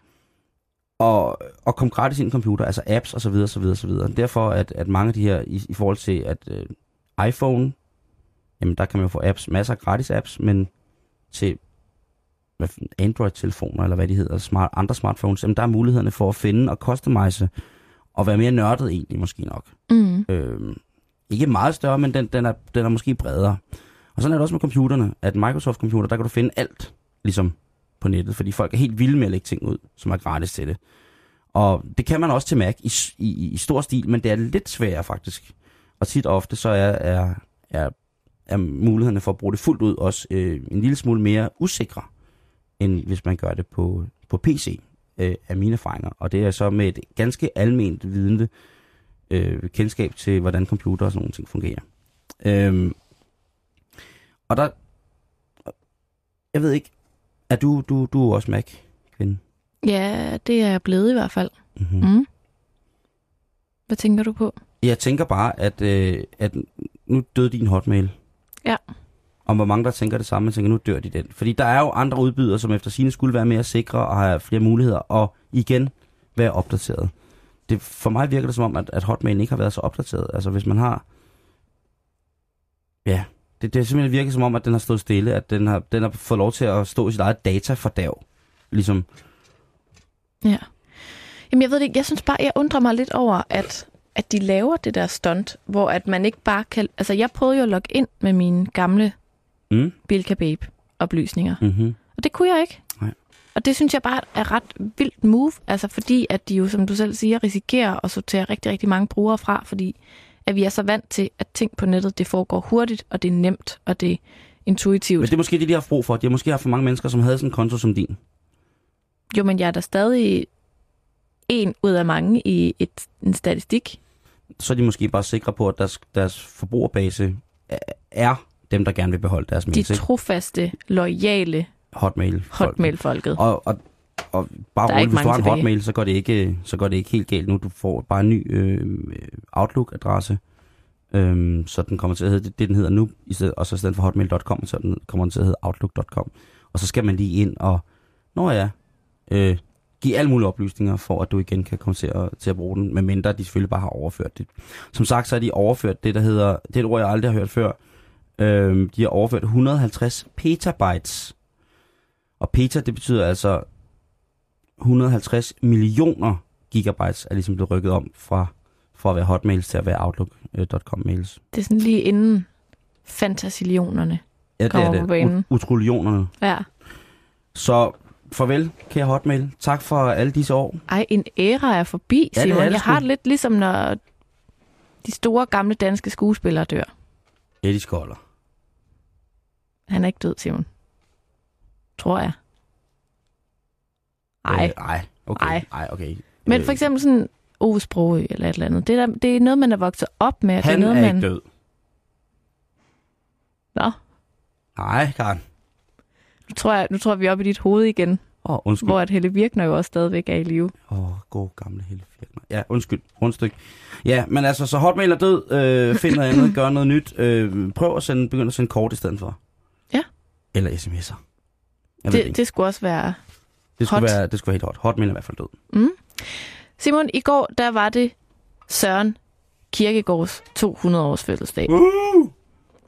Og, og komme gratis ind i computer, altså apps osv. osv., osv. Derfor at, at mange af de her, i, i forhold til at øh, iPhone, jamen der kan man jo få apps, masser af gratis apps, men til Android-telefoner, eller hvad de hedder, smart, andre smartphones, jamen der er mulighederne for at finde og customize, og være mere nørdet egentlig måske nok. Mm. Øhm, ikke meget større, men den, den, er, den er måske bredere. Og sådan er det også med computerne, at Microsoft-computer, der kan du finde alt, ligesom på nettet, fordi folk er helt vilde med at lægge ting ud, som er gratis til det. Og det kan man også til Mac i, i, i stor stil, men det er lidt sværere faktisk. Og tit ofte så er, er, er, er mulighederne for at bruge det fuldt ud også øh, en lille smule mere usikre, end hvis man gør det på, på P C, øh, af mine erfaringer. Og det er så med et ganske alment vidende øh, kendskab til, hvordan computer og sådan nogle ting fungerer. Øhm, og der... Jeg ved ikke... Er du, du, du er også Mac-kvinde? Ja, det er blevet i hvert fald. Mm-hmm. Mm. Hvad tænker du på? Jeg tænker bare, at, øh, at nu døde din hotmail. Ja. Om hvor mange, der tænker det samme, og tænker, nu dør de den. Fordi der er jo andre udbydere, som efter sine skulle være mere sikre og have flere muligheder, og igen være opdateret. Det, for mig virker det som om, at, at hotmail ikke har været så opdateret. Altså hvis man har... Ja... Det, det simpelthen virker som om, at den har stået stille, at den har, den har fået lov til at stå i sit eget datafordærv, ligesom. Ja. Jamen jeg ved det ikke, jeg synes bare, jeg undrer mig lidt over, at, at de laver det der stunt, hvor at man ikke bare kan... Altså jeg prøvede jo at logge ind med mine gamle mm. Bilka-babe-oplysninger, mm-hmm. og det kunne jeg ikke. Nej. Og det synes jeg bare er ret vildt move, altså fordi at de jo, som du selv siger, risikerer at sortere rigtig, rigtig mange brugere fra, fordi... at vi er så vant til, at ting på nettet, det foregår hurtigt, og det er nemt, og det er intuitivt. Men det er måske det, de har haft brug for. De har måske haft for mange mennesker, som havde sådan en konto som din. Jo, men jeg er da stadig en ud af mange i et, en statistik. Så er de måske bare sikre på, at deres, deres forbrugerbase er dem, der gerne vil beholde deres mails. De trofaste, loyale hotmail-folket. Hotmail-folket. Og, og, og bare roligt, hvis du har en hotmail, så går, det ikke, så går det ikke helt galt nu. Du får bare en ny øh, Outlook-adresse, øh, så den kommer til at hedde det, den hedder nu, i stedet, og så i stedet for hotmail punktum com, så den kommer den til at hedde outlook punktum com. Og så skal man lige ind og, nå ja, øh, give alle mulige oplysninger, for at du igen kan komme til at, til at bruge den, medmindre de selvfølgelig bare har overført det. Som sagt, så er de overført det, der hedder, det er et ord, jeg aldrig har hørt før, øh, de har overført et hundrede og halvtreds petabytes. Og peta, det betyder altså... et hundrede og halvtreds millioner gigabytes er ligesom blevet rykket om fra, fra at være hotmails til at være outlook punktum com mails. Det er sådan lige inden fantasillionerne ja, kommer på banen. Ut- utrollionerne. Ja. Så farvel, kære hotmail. Tak for alle disse år. Ej, en æra er forbi, Simon. Ja, det er det. Jeg har det lidt ligesom, når de store gamle danske skuespillere dør. Eddie Skoller. Han er ikke død, Simon. Tror jeg. Nej, øh, okay. okay. Men for eksempel sådan Ove Sprogøe eller et eller andet. Det er, der, det er noget, man er vokset op med. Han det er, noget, er man... ikke død. Nå. Nej, Karen. Nu tror, jeg, nu tror jeg, vi er oppe i dit hoved igen. Åh, oh, undskyld. Hvor at Helle Virkner jo også stadigvæk er i live. Åh, oh, god gamle Helle Virkner. Ja, undskyld. Rundstykke. Ja, men altså, så hotmail er død. Øh, find noget andet. Gør noget nyt. Øh, prøv at sende, begynde at sende kort i stedet for. Ja. Eller sms'er. Det, det skulle også være... Det skulle, være, det skulle være helt hot. Hotmail er i hvert fald død. Mm. Simon, i går, der var det Søren Kierkegaards to hundrede års fødselsdag. Uh!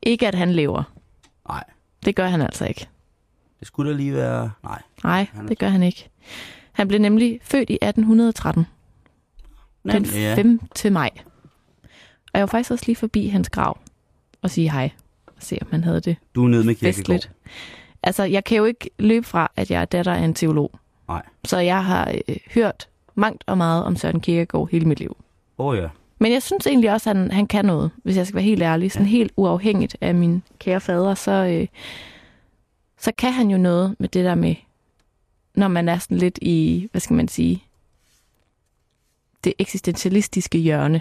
Ikke at han lever. Nej. Det gør han altså ikke. Det skulle da lige være... Nej. Nej, det altså... gør han ikke. Han blev nemlig født i atten tretten. Næh, den femte maj. Og jeg var faktisk også lige forbi hans grav og sige hej. Og se, om han havde det. Du er nede med Kierkegaard. Festligt. Altså, jeg kan jo ikke løbe fra, at jeg er datter af en teolog. Nej. Så jeg har øh, hørt mangt og meget om Søren Kierkegaard hele mit liv. Åh oh, ja. Men jeg synes egentlig også, at han, han kan noget, hvis jeg skal være helt ærlig. Sådan ja. Helt uafhængigt af min kære fader, så, øh, så kan han jo noget med det der med, når man er sådan lidt i, hvad skal man sige, det eksistentialistiske hjørne.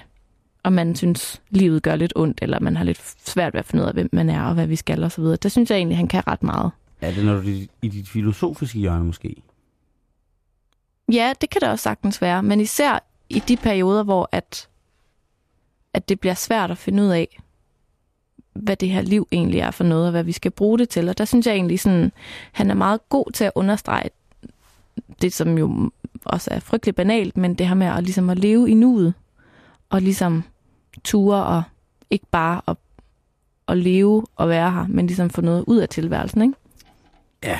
Og man synes, livet gør lidt ondt, eller man har lidt svært ved at finde ud af, hvem man er og hvad vi skal osv. Der synes jeg egentlig, han kan ret meget. Er det når du i dit filosofiske hjørne måske? Ja, det kan det også sagtens være, men især i de perioder, hvor at, at det bliver svært at finde ud af, hvad det her liv egentlig er for noget, og hvad vi skal bruge det til. Og der synes jeg egentlig, sådan, han er meget god til at understrege det, som jo også er frygtelig banalt, men det her med at, ligesom at leve i nuet, og ligesom ture og ikke bare at, at leve og være her, men ligesom få noget ud af tilværelsen, ikke? Ja,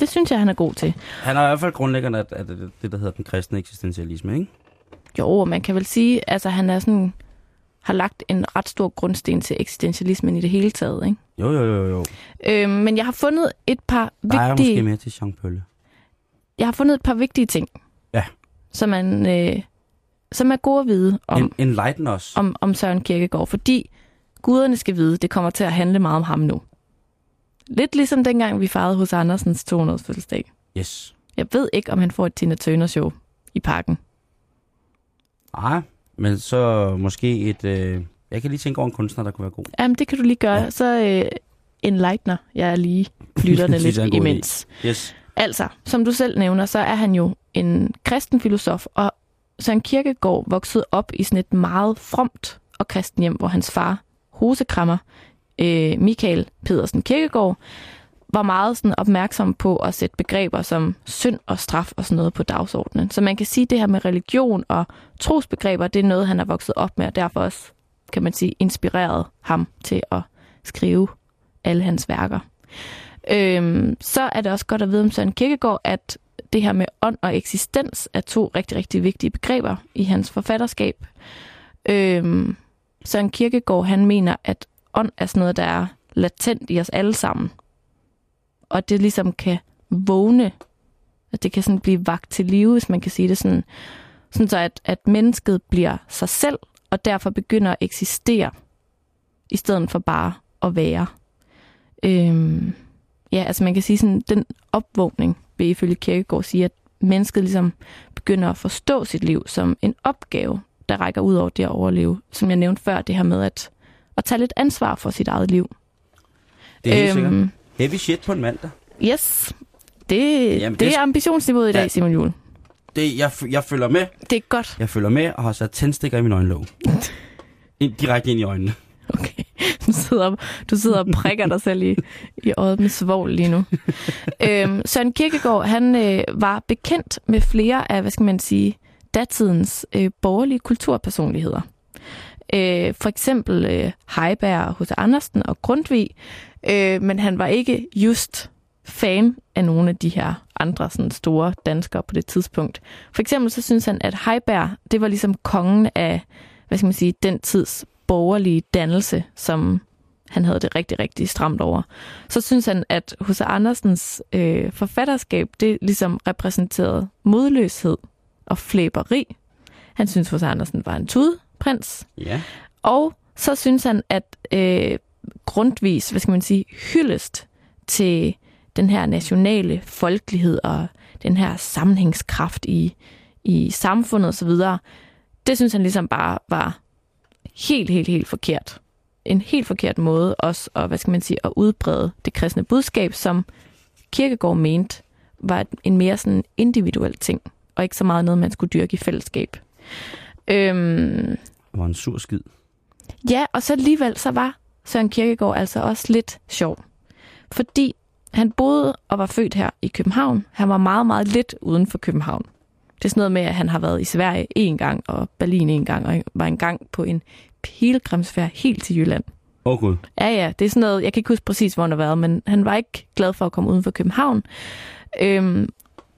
Det synes jeg, han er god til. Han er i hvert fald grundlæggeren af det, der hedder den kristne eksistentialisme, ikke? Jo, og man kan vel sige, altså han er sådan, har lagt en ret stor grundsten til eksistentialismen i det hele taget, ikke? Jo, jo, jo, jo. Øhm, men jeg har fundet et par vigtige... Der er måske mere til Jean Pølle. Jeg har fundet et par vigtige ting, ja. som, man, øh, som er gode at vide om, Enlighten os. om, om Søren Kierkegaard, fordi guderne skal vide, det kommer til at handle meget om ham nu. Lidt ligesom dengang, vi fejrede H C. Andersens to hundredårs fødselsdag. Yes. Jeg ved ikke, om han får et Tina Turner-show i parken. Nej, men så måske et... Øh, jeg kan lige tænke over en kunstner, der kunne være god. Jamen, det kan du lige gøre. Ja. Så øh, enlightener jeg er lige lytterne lidt imens. Yes. Altså, som du selv nævner, så er han jo en kristen filosof, og Søren Kierkegaard voksede op i sådan et meget fromt og kristen hjem, hvor hans far, hosekrammer, Michael Pedersen Kierkegaard, var meget sådan opmærksom på at sætte begreber som synd og straf og sådan noget på dagsordenen. Så man kan sige, at det her med religion og trosbegreber, det er noget, han er vokset op med, og derfor også, kan man sige, inspireret ham til at skrive alle hans værker. Øhm, så er det også godt at vide om Søren Kierkegaard, at det her med ånd og eksistens er to rigtig, rigtig vigtige begreber i hans forfatterskab. Øhm, Søren Kierkegaard, han mener, at ånd er sådan noget, der er latent i os alle sammen. Og det ligesom kan vågne, at det kan sådan blive vakt til live, hvis man kan sige det sådan, sådan så at, at mennesket bliver sig selv, og derfor begynder at eksistere, i stedet for bare at være. Øhm, ja, altså man kan sige sådan, den opvågning, vil ifølge Kierkegaard sige, at mennesket ligesom begynder at forstå sit liv som en opgave, der rækker ud over det at overleve. Som jeg nævnte før, det her med at og tage lidt ansvar for sit eget liv. Det er helt øhm, sikkert. Heavy shit på en mandag. Yes. Det, Jamen, det, det er ambitionsniveauet i dag, ja, Simon Jul. Det, jeg, jeg følger med. Det er godt. Jeg følger med og har sat tændstikker i min øjenlåg. ind, direkte ind i øjnene. Okay. Du sidder, du sidder og prikker dig selv i, i øjet med svovl lige nu. øhm, Søren Kierkegaard, han øh, var bekendt med flere af, hvad skal man sige, datidens øh, borgerlige kulturpersonligheder. Øh, for eksempel øh, Heiberg, H C. Andersen og Grundtvig, øh, men han var ikke just fan af nogle af de her andre sådan store danskere på det tidspunkt. For eksempel så synes han, at Heiberg, det var ligesom kongen af, hvad skal man sige, den tids borgerlige dannelse, som han havde det rigtig, rigtig stramt over. Så synes han, at H C. Andersens øh, forfatterskab, det ligesom repræsenterede modløshed og flæberi. Han synes, H C. Andersen var en tude. Prins. Ja. Og så synes han, at øh, Grundtvigs, hvad skal man sige, hyldest til den her nationale folkelighed og den her sammenhængskraft i, i samfundet osv., det synes han ligesom bare var helt, helt, helt forkert. En helt forkert måde også at, hvad skal man sige, at udbrede det kristne budskab, som Kierkegaard mente var en mere sådan individuel ting, og ikke så meget noget, man skulle dyrke i fællesskab. Øhm, var en sur skid. Ja, og så alligevel så var Søren Kierkegaard altså også lidt sjov. Fordi han boede og var født her i København. Han var meget, meget lidt uden for København. Det er sådan noget med, at han har været i Sverige en gang, og Berlin en gang, og var engang på en pilgrimsfærd helt til Jylland. Åh oh, gud. Ja, ja, det er sådan noget, jeg kan ikke huske præcis, hvor han har været, men han var ikke glad for at komme uden for København. Øhm,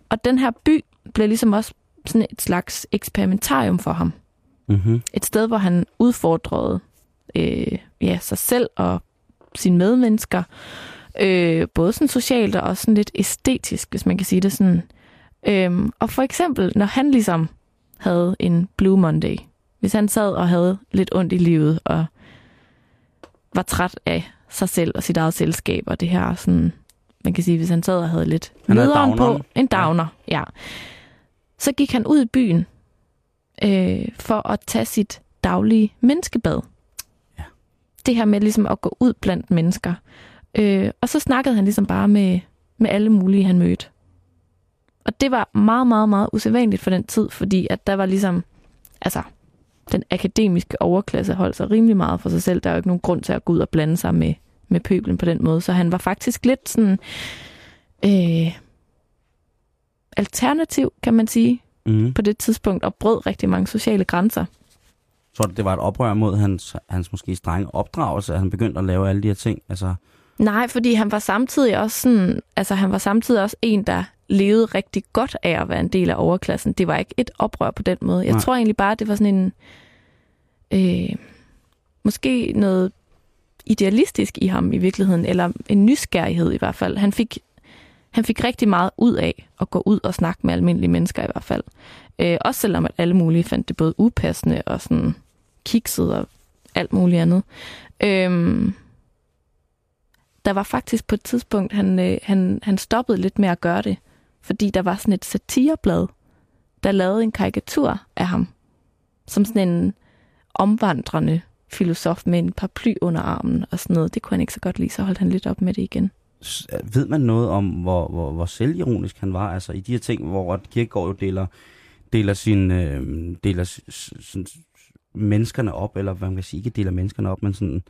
og den her by blev ligesom også sådan et slags eksperimentarium for ham. Mm-hmm. Et sted, hvor han udfordrede øh, ja, sig selv og sine medmennesker, øh, både sådan socialt og også sådan lidt æstetisk, hvis man kan sige det sådan. Øhm, og for eksempel, når han ligesom havde en Blue Monday, hvis han sad og havde lidt ondt i livet og var træt af sig selv og sit eget selskab og det her sådan, man kan sige, hvis han sad og havde lidt nederen på, en downer, ja. ja. Så gik han ud i byen øh, for at tage sit daglige menneskebad. Ja. Det her med ligesom at gå ud blandt mennesker. Øh, og så snakkede han ligesom bare med, med alle mulige, han mødte. Og det var meget, meget, meget usædvanligt for den tid, fordi at der var ligesom, altså, den akademiske overklasse holdt sig rimelig meget for sig selv. Der er jo ikke nogen grund til at gå ud og blande sig med, med pøblen på den måde. Så han var faktisk lidt sådan... Øh, alternativ, kan man sige, mm. på det tidspunkt, og brød rigtig mange sociale grænser. Så det var et oprør mod hans, hans måske strenge opdragelse, at han begyndte at lave alle de her ting. Altså, Nej, fordi han var samtidig også sådan, altså han var samtidig også en, der levede rigtig godt af at være en del af overklassen. Det var ikke et oprør på den måde. Jeg Nej. tror egentlig bare, det var sådan en, øh, måske noget idealistisk i ham i virkeligheden, eller en nysgerrighed i hvert fald. Han fik, han fik rigtig meget ud af at gå ud og snakke med almindelige mennesker i hvert fald. Øh, også selvom at alle mulige fandt det både upassende og sådan kikset og alt muligt andet. Øh, Der var faktisk på et tidspunkt, han, han, han stoppede lidt med at gøre det, fordi der var sådan et satireblad, der lavede en karikatur af ham, som sådan en omvandrende filosof med en paraply under armen og sådan noget. Det kunne han ikke så godt lide, så holdt han lidt op med det igen. Ved man noget om, hvor, hvor, hvor selvironisk han var? Altså i de her ting, hvor Kierkegaard jo deler, deler, sin, øh, deler s- s- s- menneskerne op, eller hvad man kan sige, ikke deler menneskerne op, men sådan...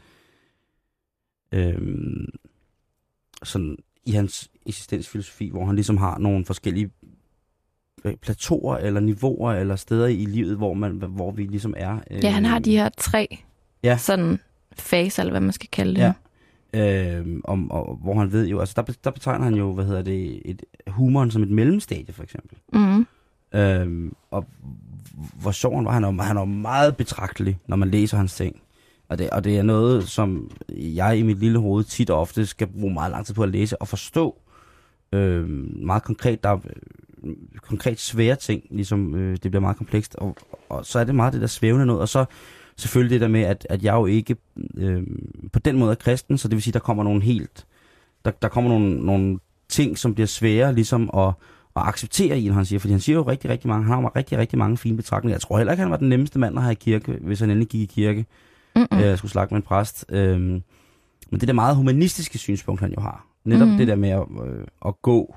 Øhm, sådan i hans eksistensfilosofi, hvor han ligesom har nogle forskellige plateauer eller niveauer eller steder i livet, hvor man, hvor vi ligesom er. Øh, ja, han har de her tre ja. sådan faser, eller hvad man skal kalde det. Ja. Øhm, om, og, hvor han ved jo, altså der, der betegner han jo, hvad hedder det, et, humoren som et mellemstadie for eksempel. Mm. Øhm, og hvor sjov han var, han var, han var meget betragtelig, når man læser hans ting. Og det, og det er noget, som jeg i mit lille hoved tit og ofte skal bruge meget lang tid på at læse og forstå øh, meget konkret. Der er øh, konkret svære ting, ligesom øh, det bliver meget komplekst. Og, og så er det meget det der svævende noget. Og så selvfølgelig det der med, at, at jeg jo ikke øh, på den måde er kristen, så det vil sige, der kommer nogle helt... Der, der kommer nogle, nogle ting, som bliver svære ligesom at... og acceptere i, når han siger, fordi han siger jo rigtig, rigtig mange, han har rigtig, rigtig mange fine betragtninger. Jeg tror heller ikke, han var den nemmeste mand at have i kirke, hvis han endelig gik i kirke. Mm-mm. Jeg skulle slagte med en præst. Øhm, men det der meget humanistiske synspunkt, han jo har. Netop mm. det der med at, øh, at gå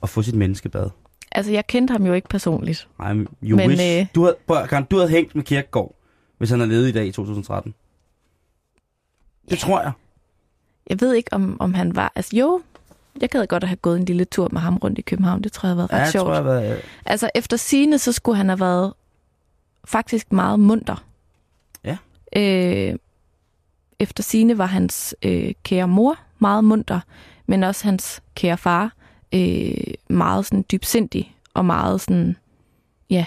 og få sit menneskebad. Altså, jeg kendte ham jo ikke personligt. Nej, men you men, wish. Øh... Du, havde, Karen, du havde hængt med Kierkegaard, hvis han havde levet i dag i to tusind og tretten. Det ja. tror jeg. Jeg ved ikke, om, om han var... Altså, jo... Jeg gad godt at have gået en lille tur med ham rundt i København. Det tror jeg har været ret ja, sjovt. Tror jeg, været, ja. Altså efter sigende, så skulle han have været faktisk meget munter. Ja. Øh, efter sigende var hans øh, kære mor meget munter, men også hans kære far øh, meget sådan dybsindig og meget sådan, ja,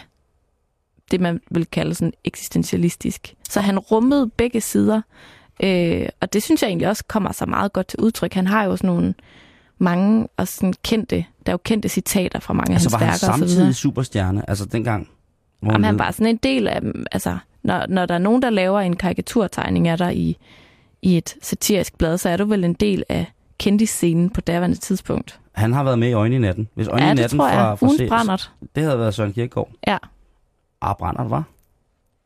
det man vil kalde sådan eksistentialistisk. Så han rummede begge sider, øh, og det synes jeg egentlig også kommer så meget godt til udtryk. Han har jo sådan nogle mange og sådan kendte, der er jo kendte citater fra mange altså, af hans værker. Altså var han samtidig superstjerne, altså dengang? Jamen han, han var sådan en del af, altså når, når der er nogen, der laver en karikaturtegning af dig i, i et satirisk blad, så er du vel en del af kendisscenen på daværende tidspunkt. Han har været med i Øjne i natten. Hvis Øjne ja, i natten fra, fra Ugen Brandert. Det havde været Søren Kierkegaard. Ja. Ah, Brandert var.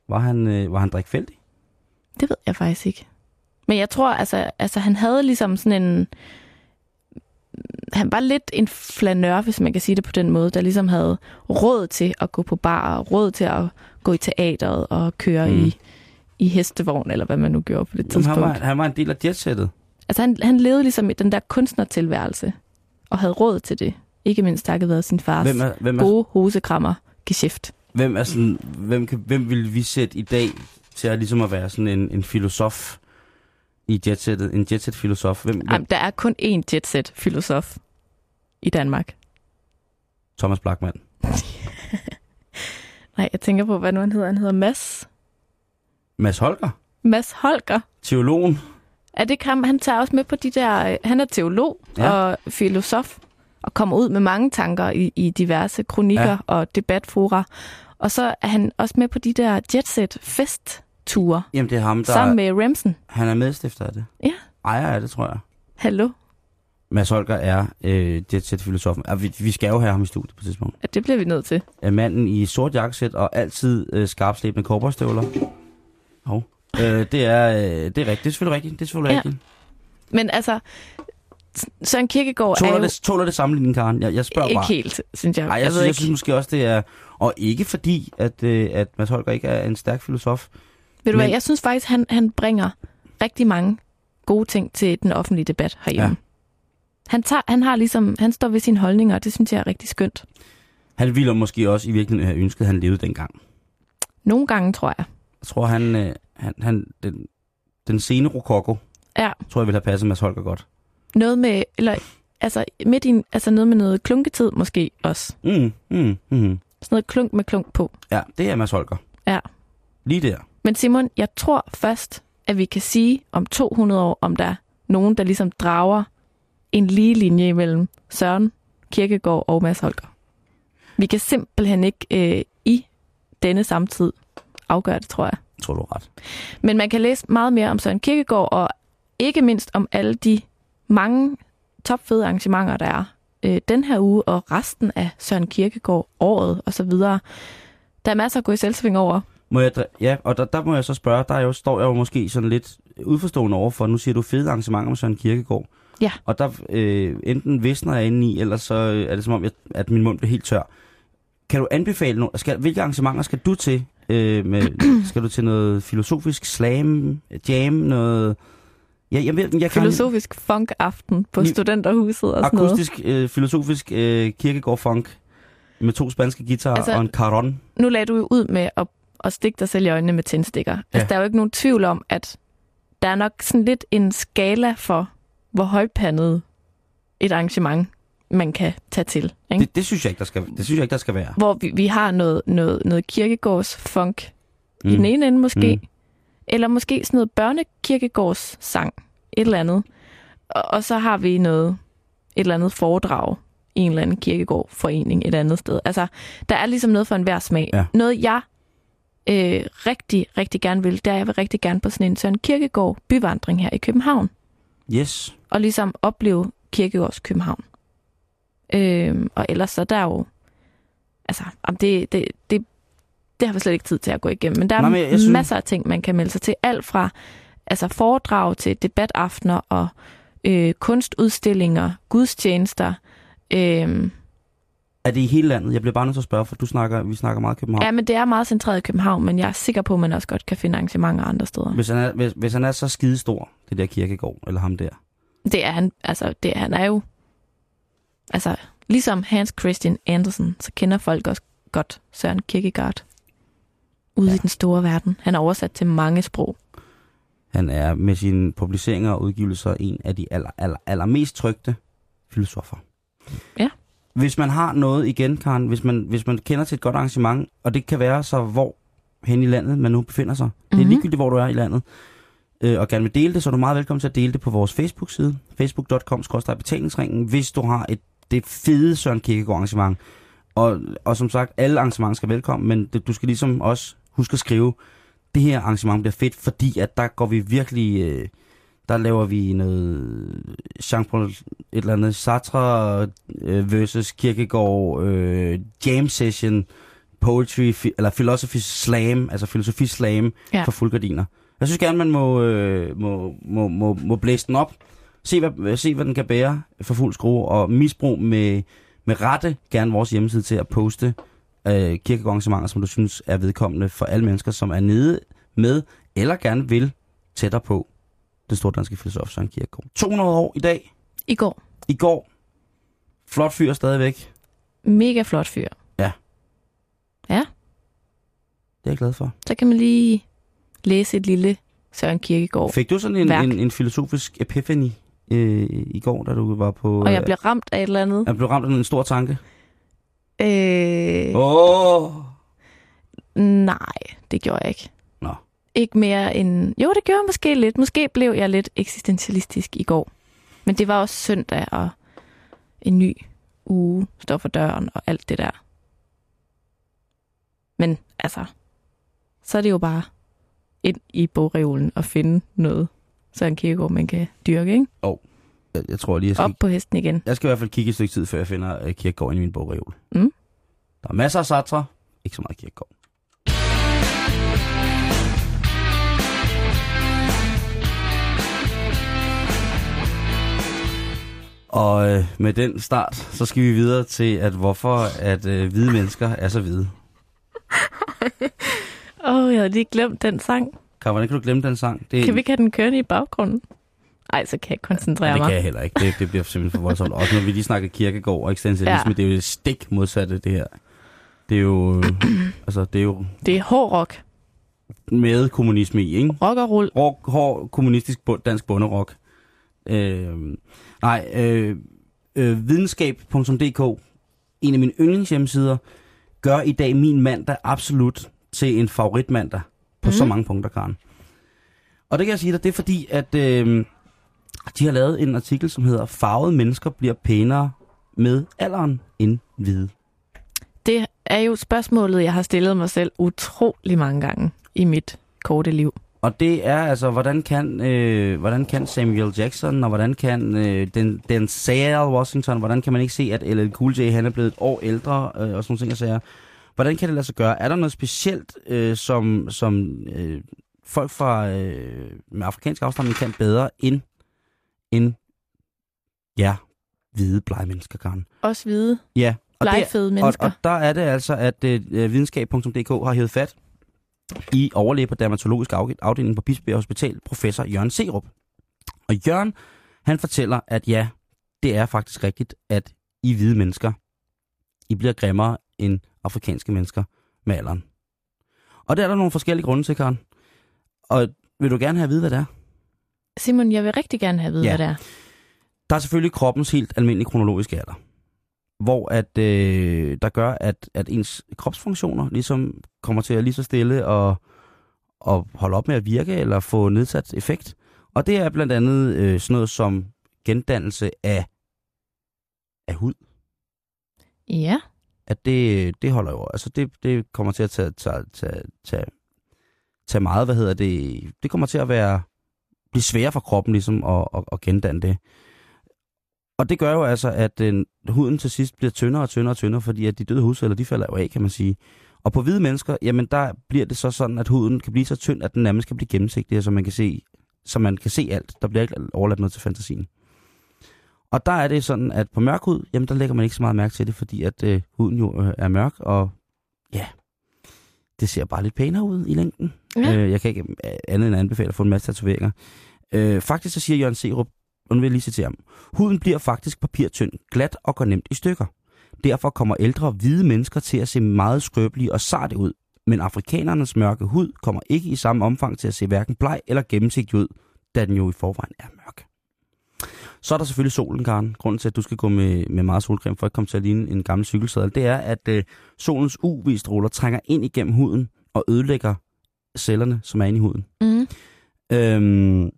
Var han, øh, var han drikfældig? Det ved jeg faktisk ikke. Men jeg tror, altså, altså han havde ligesom sådan en... Han var lidt en flanør, hvis man kan sige det på den måde, der ligesom havde råd til at gå på bar, råd til at gå i teateret og køre mm. i, i hestevogn, eller hvad man nu gjorde på det tidspunkt. Han var, han var en del af jetsættet. Altså han, han levede ligesom i den der kunstnertilværelse, og havde råd til det. Ikke mindst takket været sin fars hvem er, hvem er, gode hosekrammer geschæft. Hvem, er sådan, hvem, kan, hvem vil vi sætte i dag til at, ligesom at være sådan en, en filosof? I jetsettet, en jetset-filosof. Hvem, Jamen, hvem? Der er kun én jetset-filosof i Danmark. Thomas Blachman. Nej, jeg tænker på, hvad nu han hedder. Han hedder Mads. Mads Holger? Mads Holger. Teologen. Er det ham? Han tager også med på de der... Han er teolog ja. og filosof, og kommer ud med mange tanker i, i diverse kronikker ja. og debatfora. Og så er han også med på de der jetset-fest. Ture. Jamen, det er ham, der... Sammen med Remsen. Han er medstifter af det. Ja. Ejer af det, tror jeg. Hallo? Mads Holger er øh, jetset-filosofen. Vi, vi skal jo have ham i studiet på tidspunkt. Ja, det bliver vi nødt til. Er manden i sort jakkesæt og altid øh, skarpslæbende korporstøvler. Hov. Øh, det, er, øh, det er rigtigt. Det er selvfølgelig rigtigt. Det er selvfølgelig ja. rigtigt. Men altså... Søren Kierkegaard tåler er jo... Det, tåler det sammenligning, Karen? Jeg, jeg spørger ikke bare. Ikke helt, synes jeg. Ej, jeg, jeg, synes, jeg synes måske også, det er... Og ikke fordi, at, øh, at Mads Holger ikke er en stærk filosof. Ved du Men, hvad, jeg synes faktisk, han, han bringer rigtig mange gode ting til den offentlige debat herhjemme. Ja. Han, tager, han, har ligesom, han står ved sine holdninger, og det synes jeg er rigtig skønt. Han ville måske også i virkeligheden have ønsket, at han levede dengang. Nogle gange, tror jeg. Jeg tror, han, han, han den, den sene rokoko, ja. tror jeg ville have passet Mads Holger godt. noget med, eller altså midt i, altså noget med noget klunketid måske også. Mm, mm, mm. Sådan noget klunk med klunk på. Ja, det er Mads Holger. Ja. Lige der. Men Simon, jeg tror først, at vi kan sige om to hundrede år, om der er nogen, der ligesom drager en lige linje imellem Søren Kierkegaard og Mads Holger. Vi kan simpelthen ikke øh, i denne samtid afgøre det, tror jeg. Jeg tror, du har ret. Men man kan læse meget mere om Søren Kierkegaard, og ikke mindst om alle de mange topfede arrangementer, der er øh, den her uge, og resten af Søren Kierkegaard-året osv. Der er masser at gå i selvsving over. Må jeg, ja, og der, der må jeg så spørge, der er jo, står jeg jo måske sådan lidt udforstående overfor, nu siger du fede arrangementer med Søren Kierkegaard. Ja. Og der øh, enten visner jeg inde i, eller så er det som om, jeg, at min mund bliver helt tør. Kan du anbefale nogle, skal, hvilke arrangementer skal du til? Øh, med, skal du til noget filosofisk slam, jam, noget... Ja, jeg, jeg, jeg filosofisk kan... funk-aften på studenterhuset og sådan noget. Akustisk, øh, filosofisk øh, Kierkegaard-funk med to spanske guitarer altså, og en caron. Nu lagde du jo ud med at, at stikke dig selv i øjnene med tændstikker. Ja. Altså, der er jo ikke nogen tvivl om, at der er nok sådan lidt en skala for, hvor højpandet et arrangement man kan tage til. Ikke? Det, det synes jeg ikke, der skal, det synes jeg ikke, der skal være. Hvor vi, vi har noget, noget, noget Kierkegaards-funk mm. i den ene ende måske, mm. eller måske sådan noget børnekirkegårdssang, et eller andet. Og, og så har vi noget, et eller andet foredrag i en eller anden kirkegårdforening et andet sted. Altså, der er ligesom noget for enhver smag. Ja. Noget, jeg øh, rigtig, rigtig gerne vil, der jeg vil rigtig gerne på sådan en Søren Kierkegaard byvandring her i København. Yes. Og ligesom opleve Kierkegaards København. Øh, og ellers så der er jo... Altså, det... det, det Det har vi slet ikke tid til at gå igennem, men der er Nej, men jeg, jeg synes... masser af ting, man kan melde sig til. Alt fra altså foredrag til debataftener og øh, kunstudstillinger, gudstjenester. Øh... Er det i hele landet? Jeg bliver bare nødt til at spørge, for du snakker, vi snakker meget København. Ja, men det er meget centreret i København, men jeg er sikker på, at man også godt kan finde arrangementer andre steder. Hvis han er, hvis, hvis han er så skidestor, det der Kierkegaard, eller ham der? Det er han, altså, det er, han er jo... Altså, ligesom Hans Christian Andersen, så kender folk også godt Søren Kierkegaard. Ude ja. I den store verden. Han er oversat til mange sprog. Han er med sine publiceringer og udgivelser en af de aller, aller, aller mest trykte filosofer. Ja. Hvis man har noget igen, Karen, hvis man, hvis man kender til et godt arrangement, og det kan være så, hvor hen i landet man nu befinder sig. Mm-hmm. Det er ligegyldigt, hvor du er i landet. Øh, og gerne vil dele det, så er du meget velkommen til at dele det på vores Facebook-side. facebook punktum com skråstreg betalingsringen, hvis du har et, det fede Søren Kierkegaard arrangement. Og, og som sagt, alle arrangementer skal velkommen, men det, du skal ligesom også husk at skrive, det her arrangement bliver fedt, fordi at der går vi virkelig, øh, der laver vi noget Jean-Paul et eller andet Sartre øh, versus Kierkegaard øh, jam session, poetry, fi- eller philosophy slam, altså filosofi slam ja. For fuldgardiner. Jeg synes gerne, man må, øh, må, må, må, må blæse den op, se hvad, se hvad den kan bære for fuld skrue, og misbrug med, med rette gerne vores hjemmeside til at poste Øh, kirkegangsarrangementer, som du synes er vedkommende for alle mennesker, som er nede med eller gerne vil tættere på den store danske filosof Søren Kierkegaard. to hundrede år i dag. I går. I går. Flot fyr stadigvæk. Mega flot fyr. Ja. Ja. Det er jeg glad for. Så kan man lige læse et lille Søren Kierkegaard. Fik du sådan en, en, en filosofisk epiphany øh, i går, da du var på... Og jeg blev ramt af et eller andet. Jeg blev ramt af en stor tanke. Øh... Oh. Nej, det gjorde jeg ikke. Nå. Ikke mere end... Jo, det gjorde jeg måske lidt. Måske blev jeg lidt eksistentialistisk i går. Men det var også søndag, og en ny uge står for døren, og alt det der. Men altså, så er det jo bare ind i bogreolen og finde noget, så en kirkegård, man kan dyrke, ikke? Åh. Oh. Jeg, jeg tror lige, jeg skal... Op på hesten igen. Jeg skal i hvert fald kigge et stykke tid, før jeg finder uh, Kierkegaard i min bogreol. Mm. Der er masser af Sartre, ikke så meget Kierkegaard. Og øh, med den start, så skal vi videre til, at hvorfor at øh, hvide mennesker er så hvide. Åh, oh, jeg havde lige glemt den sang. Kan, hvordan kan du glemme den sang? Det er... Kan vi ikke have den kørende i baggrunden? Ej, så kan jeg ikke koncentrere mig. Ja, det kan jeg heller ikke. Det, det bliver simpelthen for voldsomt. Også når vi lige snakker Kierkegaard og eksistentialisme, ja. Det er jo det stik modsatte, det her. Det er jo... altså, det er jo... Det er hård rock. Med kommunisme i, ikke? Rock og rull. Rock, hård, kommunistisk dansk bunderok. Øh, nej, øh, øh, videnskab punktum d k, en af mine yndlingshjemmesider, gør i dag min mandag absolut til en favoritmandag på mm. så mange punkter, Karen. Og det kan jeg sige dig, det er fordi, at øh, de har lavet en artikel, som hedder "Farvede mennesker bliver pænere med alderen end hvide". Det er jo spørgsmålet, jeg har stillet mig selv utrolig mange gange i mit korte liv. Og det er altså, hvordan kan, øh, hvordan kan Samuel Jackson, og hvordan kan øh, den, den Denzel Washington, hvordan kan man ikke se, at L L Cool J, han er blevet et år ældre, øh, og sådan nogle ting, jeg hvordan kan det lade sig gøre? Er der noget specielt, øh, som, som øh, folk fra, øh, med afrikansk afstamning kan bedre end, end ja, hvide blege mennesker, Karen? Også hvide? Ja. Og blegfede der, mennesker. Og, og der er det altså, at øh, videnskab punktum d k har hævet fat i overlæge på dermatologisk afdeling på Bispebjerg Hospital, professor Jørgen Serup. Og Jørgen, han fortæller, at ja, det er faktisk rigtigt, at I hvide mennesker, I bliver grimmere end afrikanske mennesker med alderen. Og der er der nogle forskellige grunde til, Karen. Og vil du gerne have at vide, hvad det er? Simon, jeg vil rigtig gerne have at vide, ja. hvad det er. Der er selvfølgelig kroppens helt almindelige kronologiske alder, hvor at, øh, der gør, at, at ens kropsfunktioner ligesom kommer til at lige så stille og, og holde op med at virke eller få nedsat effekt. Og det er blandt andet øh, sådan noget som gendannelse af, af hud. Ja. At det, det holder jo. Altså det, det kommer til at tage, tage, tage, tage, tage meget, hvad hedder det, det kommer til at være, blive sværere for kroppen ligesom at, at, at gendanne det. Og det gør jo altså, at øh, huden til sidst bliver tyndere og tyndere og tyndere, fordi at de døde hudceller, de falder jo af, kan man sige. Og på hvide mennesker, jamen der bliver det så sådan, at huden kan blive så tynd, at den nærmest kan blive gennemsigtig, så man kan se, så man kan se alt. Der bliver ikke overladt noget til fantasien. Og der er det sådan, at på mørk hud, jamen der lægger man ikke så meget mærke til det, fordi at øh, huden jo øh, er mørk, og ja, det ser bare lidt pænere ud i længden. Ja. Øh, jeg kan ikke andet end anbefale at få en masse tatoveringer. Øh, faktisk så siger Jørgen Serup, og nu vil jeg lige citere ham. Huden bliver faktisk papirtynd, glat og går nemt i stykker. Derfor kommer ældre hvide mennesker til at se meget skrøbelige og sarte ud. Men afrikanernes mørke hud kommer ikke i samme omfang til at se hverken bleg eller gennemsigtig ud, da den jo i forvejen er mørk. Så er der selvfølgelig solen, Karen. Grunden til, at du skal gå med, med meget solcreme for at komme til at ligne en gammel cykelsadel, det er, at øh, solens U V-stråler trænger ind igennem huden og ødelægger cellerne, som er inde i huden. Mm. Øhm,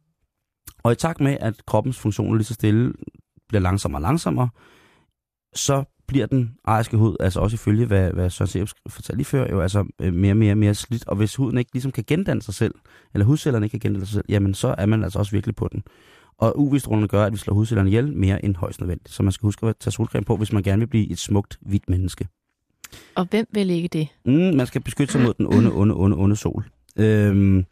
Og i takt med, at kroppens funktioner lige så stille bliver langsommere og langsommere, så bliver den ariske hud, altså også ifølge, hvad, hvad Søren Serup fortalte lige før, jo altså mere og mere, mere slidt. Og hvis huden ikke ligesom kan gendanne sig selv, eller hudcellerne ikke kan gendanne sig selv, jamen så er man altså også virkelig på den. Og U V-strålerne gør, at vi slår hudcellerne ihjel mere end højst nødvendigt. Så man skal huske at tage solcreme på, hvis man gerne vil blive et smukt, hvidt menneske. Og hvem vil ikke det? Mm, man skal beskytte sig mod den onde, onde, onde, onde sol. Øhm,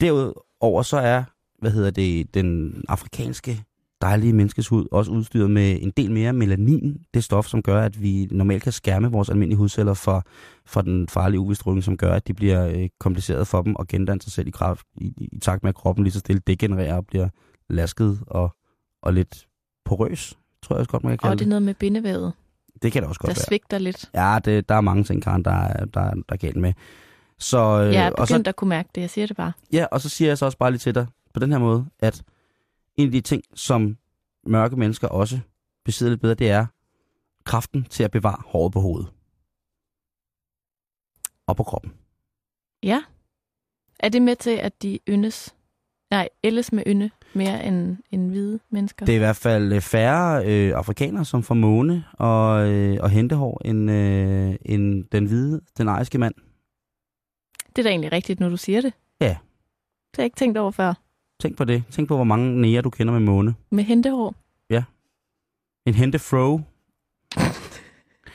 derudover så er... hvad hedder det, den afrikanske dejlige menneskes hud, også udstyret med en del mere melanin, det stof, som gør, at vi normalt kan skærme vores almindelige hudceller fra, fra den farlige U V-stråling, som gør, at de bliver øh, kompliceret for dem og gendanner sig selv i, kraft, i, i takt med, at kroppen lige så stille degenererer og bliver lasket og, og lidt porøs, tror jeg også godt, man kan kalde det. Og det er noget med bindevævet. Det kan det også godt der være. Der svigter lidt. Ja, det, der er mange ting, Karen, der er, der, der er galt med. Så, øh, jeg er begyndt og så, at kunne mærke det, jeg siger det bare. Ja, og så siger jeg så også bare lige til dig, på den her måde, at en af de ting, som mørke mennesker også besidder lidt bedre, det er kraften til at bevare håret på hovedet. Og på kroppen. Ja. Er det med til, at de yndes? Nej, ældes med ynde mere end, end hvide mennesker? Det er i hvert fald færre øh, afrikanere, som får måne og, øh, og hentehår, end, øh, end den hvide, den ariske mand. Det er da egentlig rigtigt, når du siger det. Ja. Det har jeg ikke tænkt over før. Tænk på det. Tænk på, hvor mange næger du kender med måne. Med hentehår? Ja. En hentefro.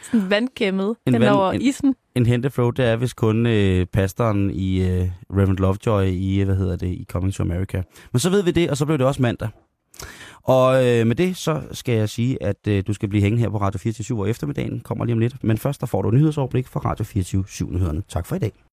Sådan en vandkæmmet hen vand, over en, isen. En hentefro, det er vist kun øh, pastoren i øh, Reverend Lovejoy i, hvad hedder det, i Coming to America. Men så ved vi det, og så blev det også mandag. Og øh, med det, så skal jeg sige, at øh, du skal blive hængende her på Radio fireogtyve syv, og eftermiddagen kommer lige om lidt. Men først, der får du nyhedsoverblik fra Radio fireogtyve syv-nyhederne. Tak for i dag.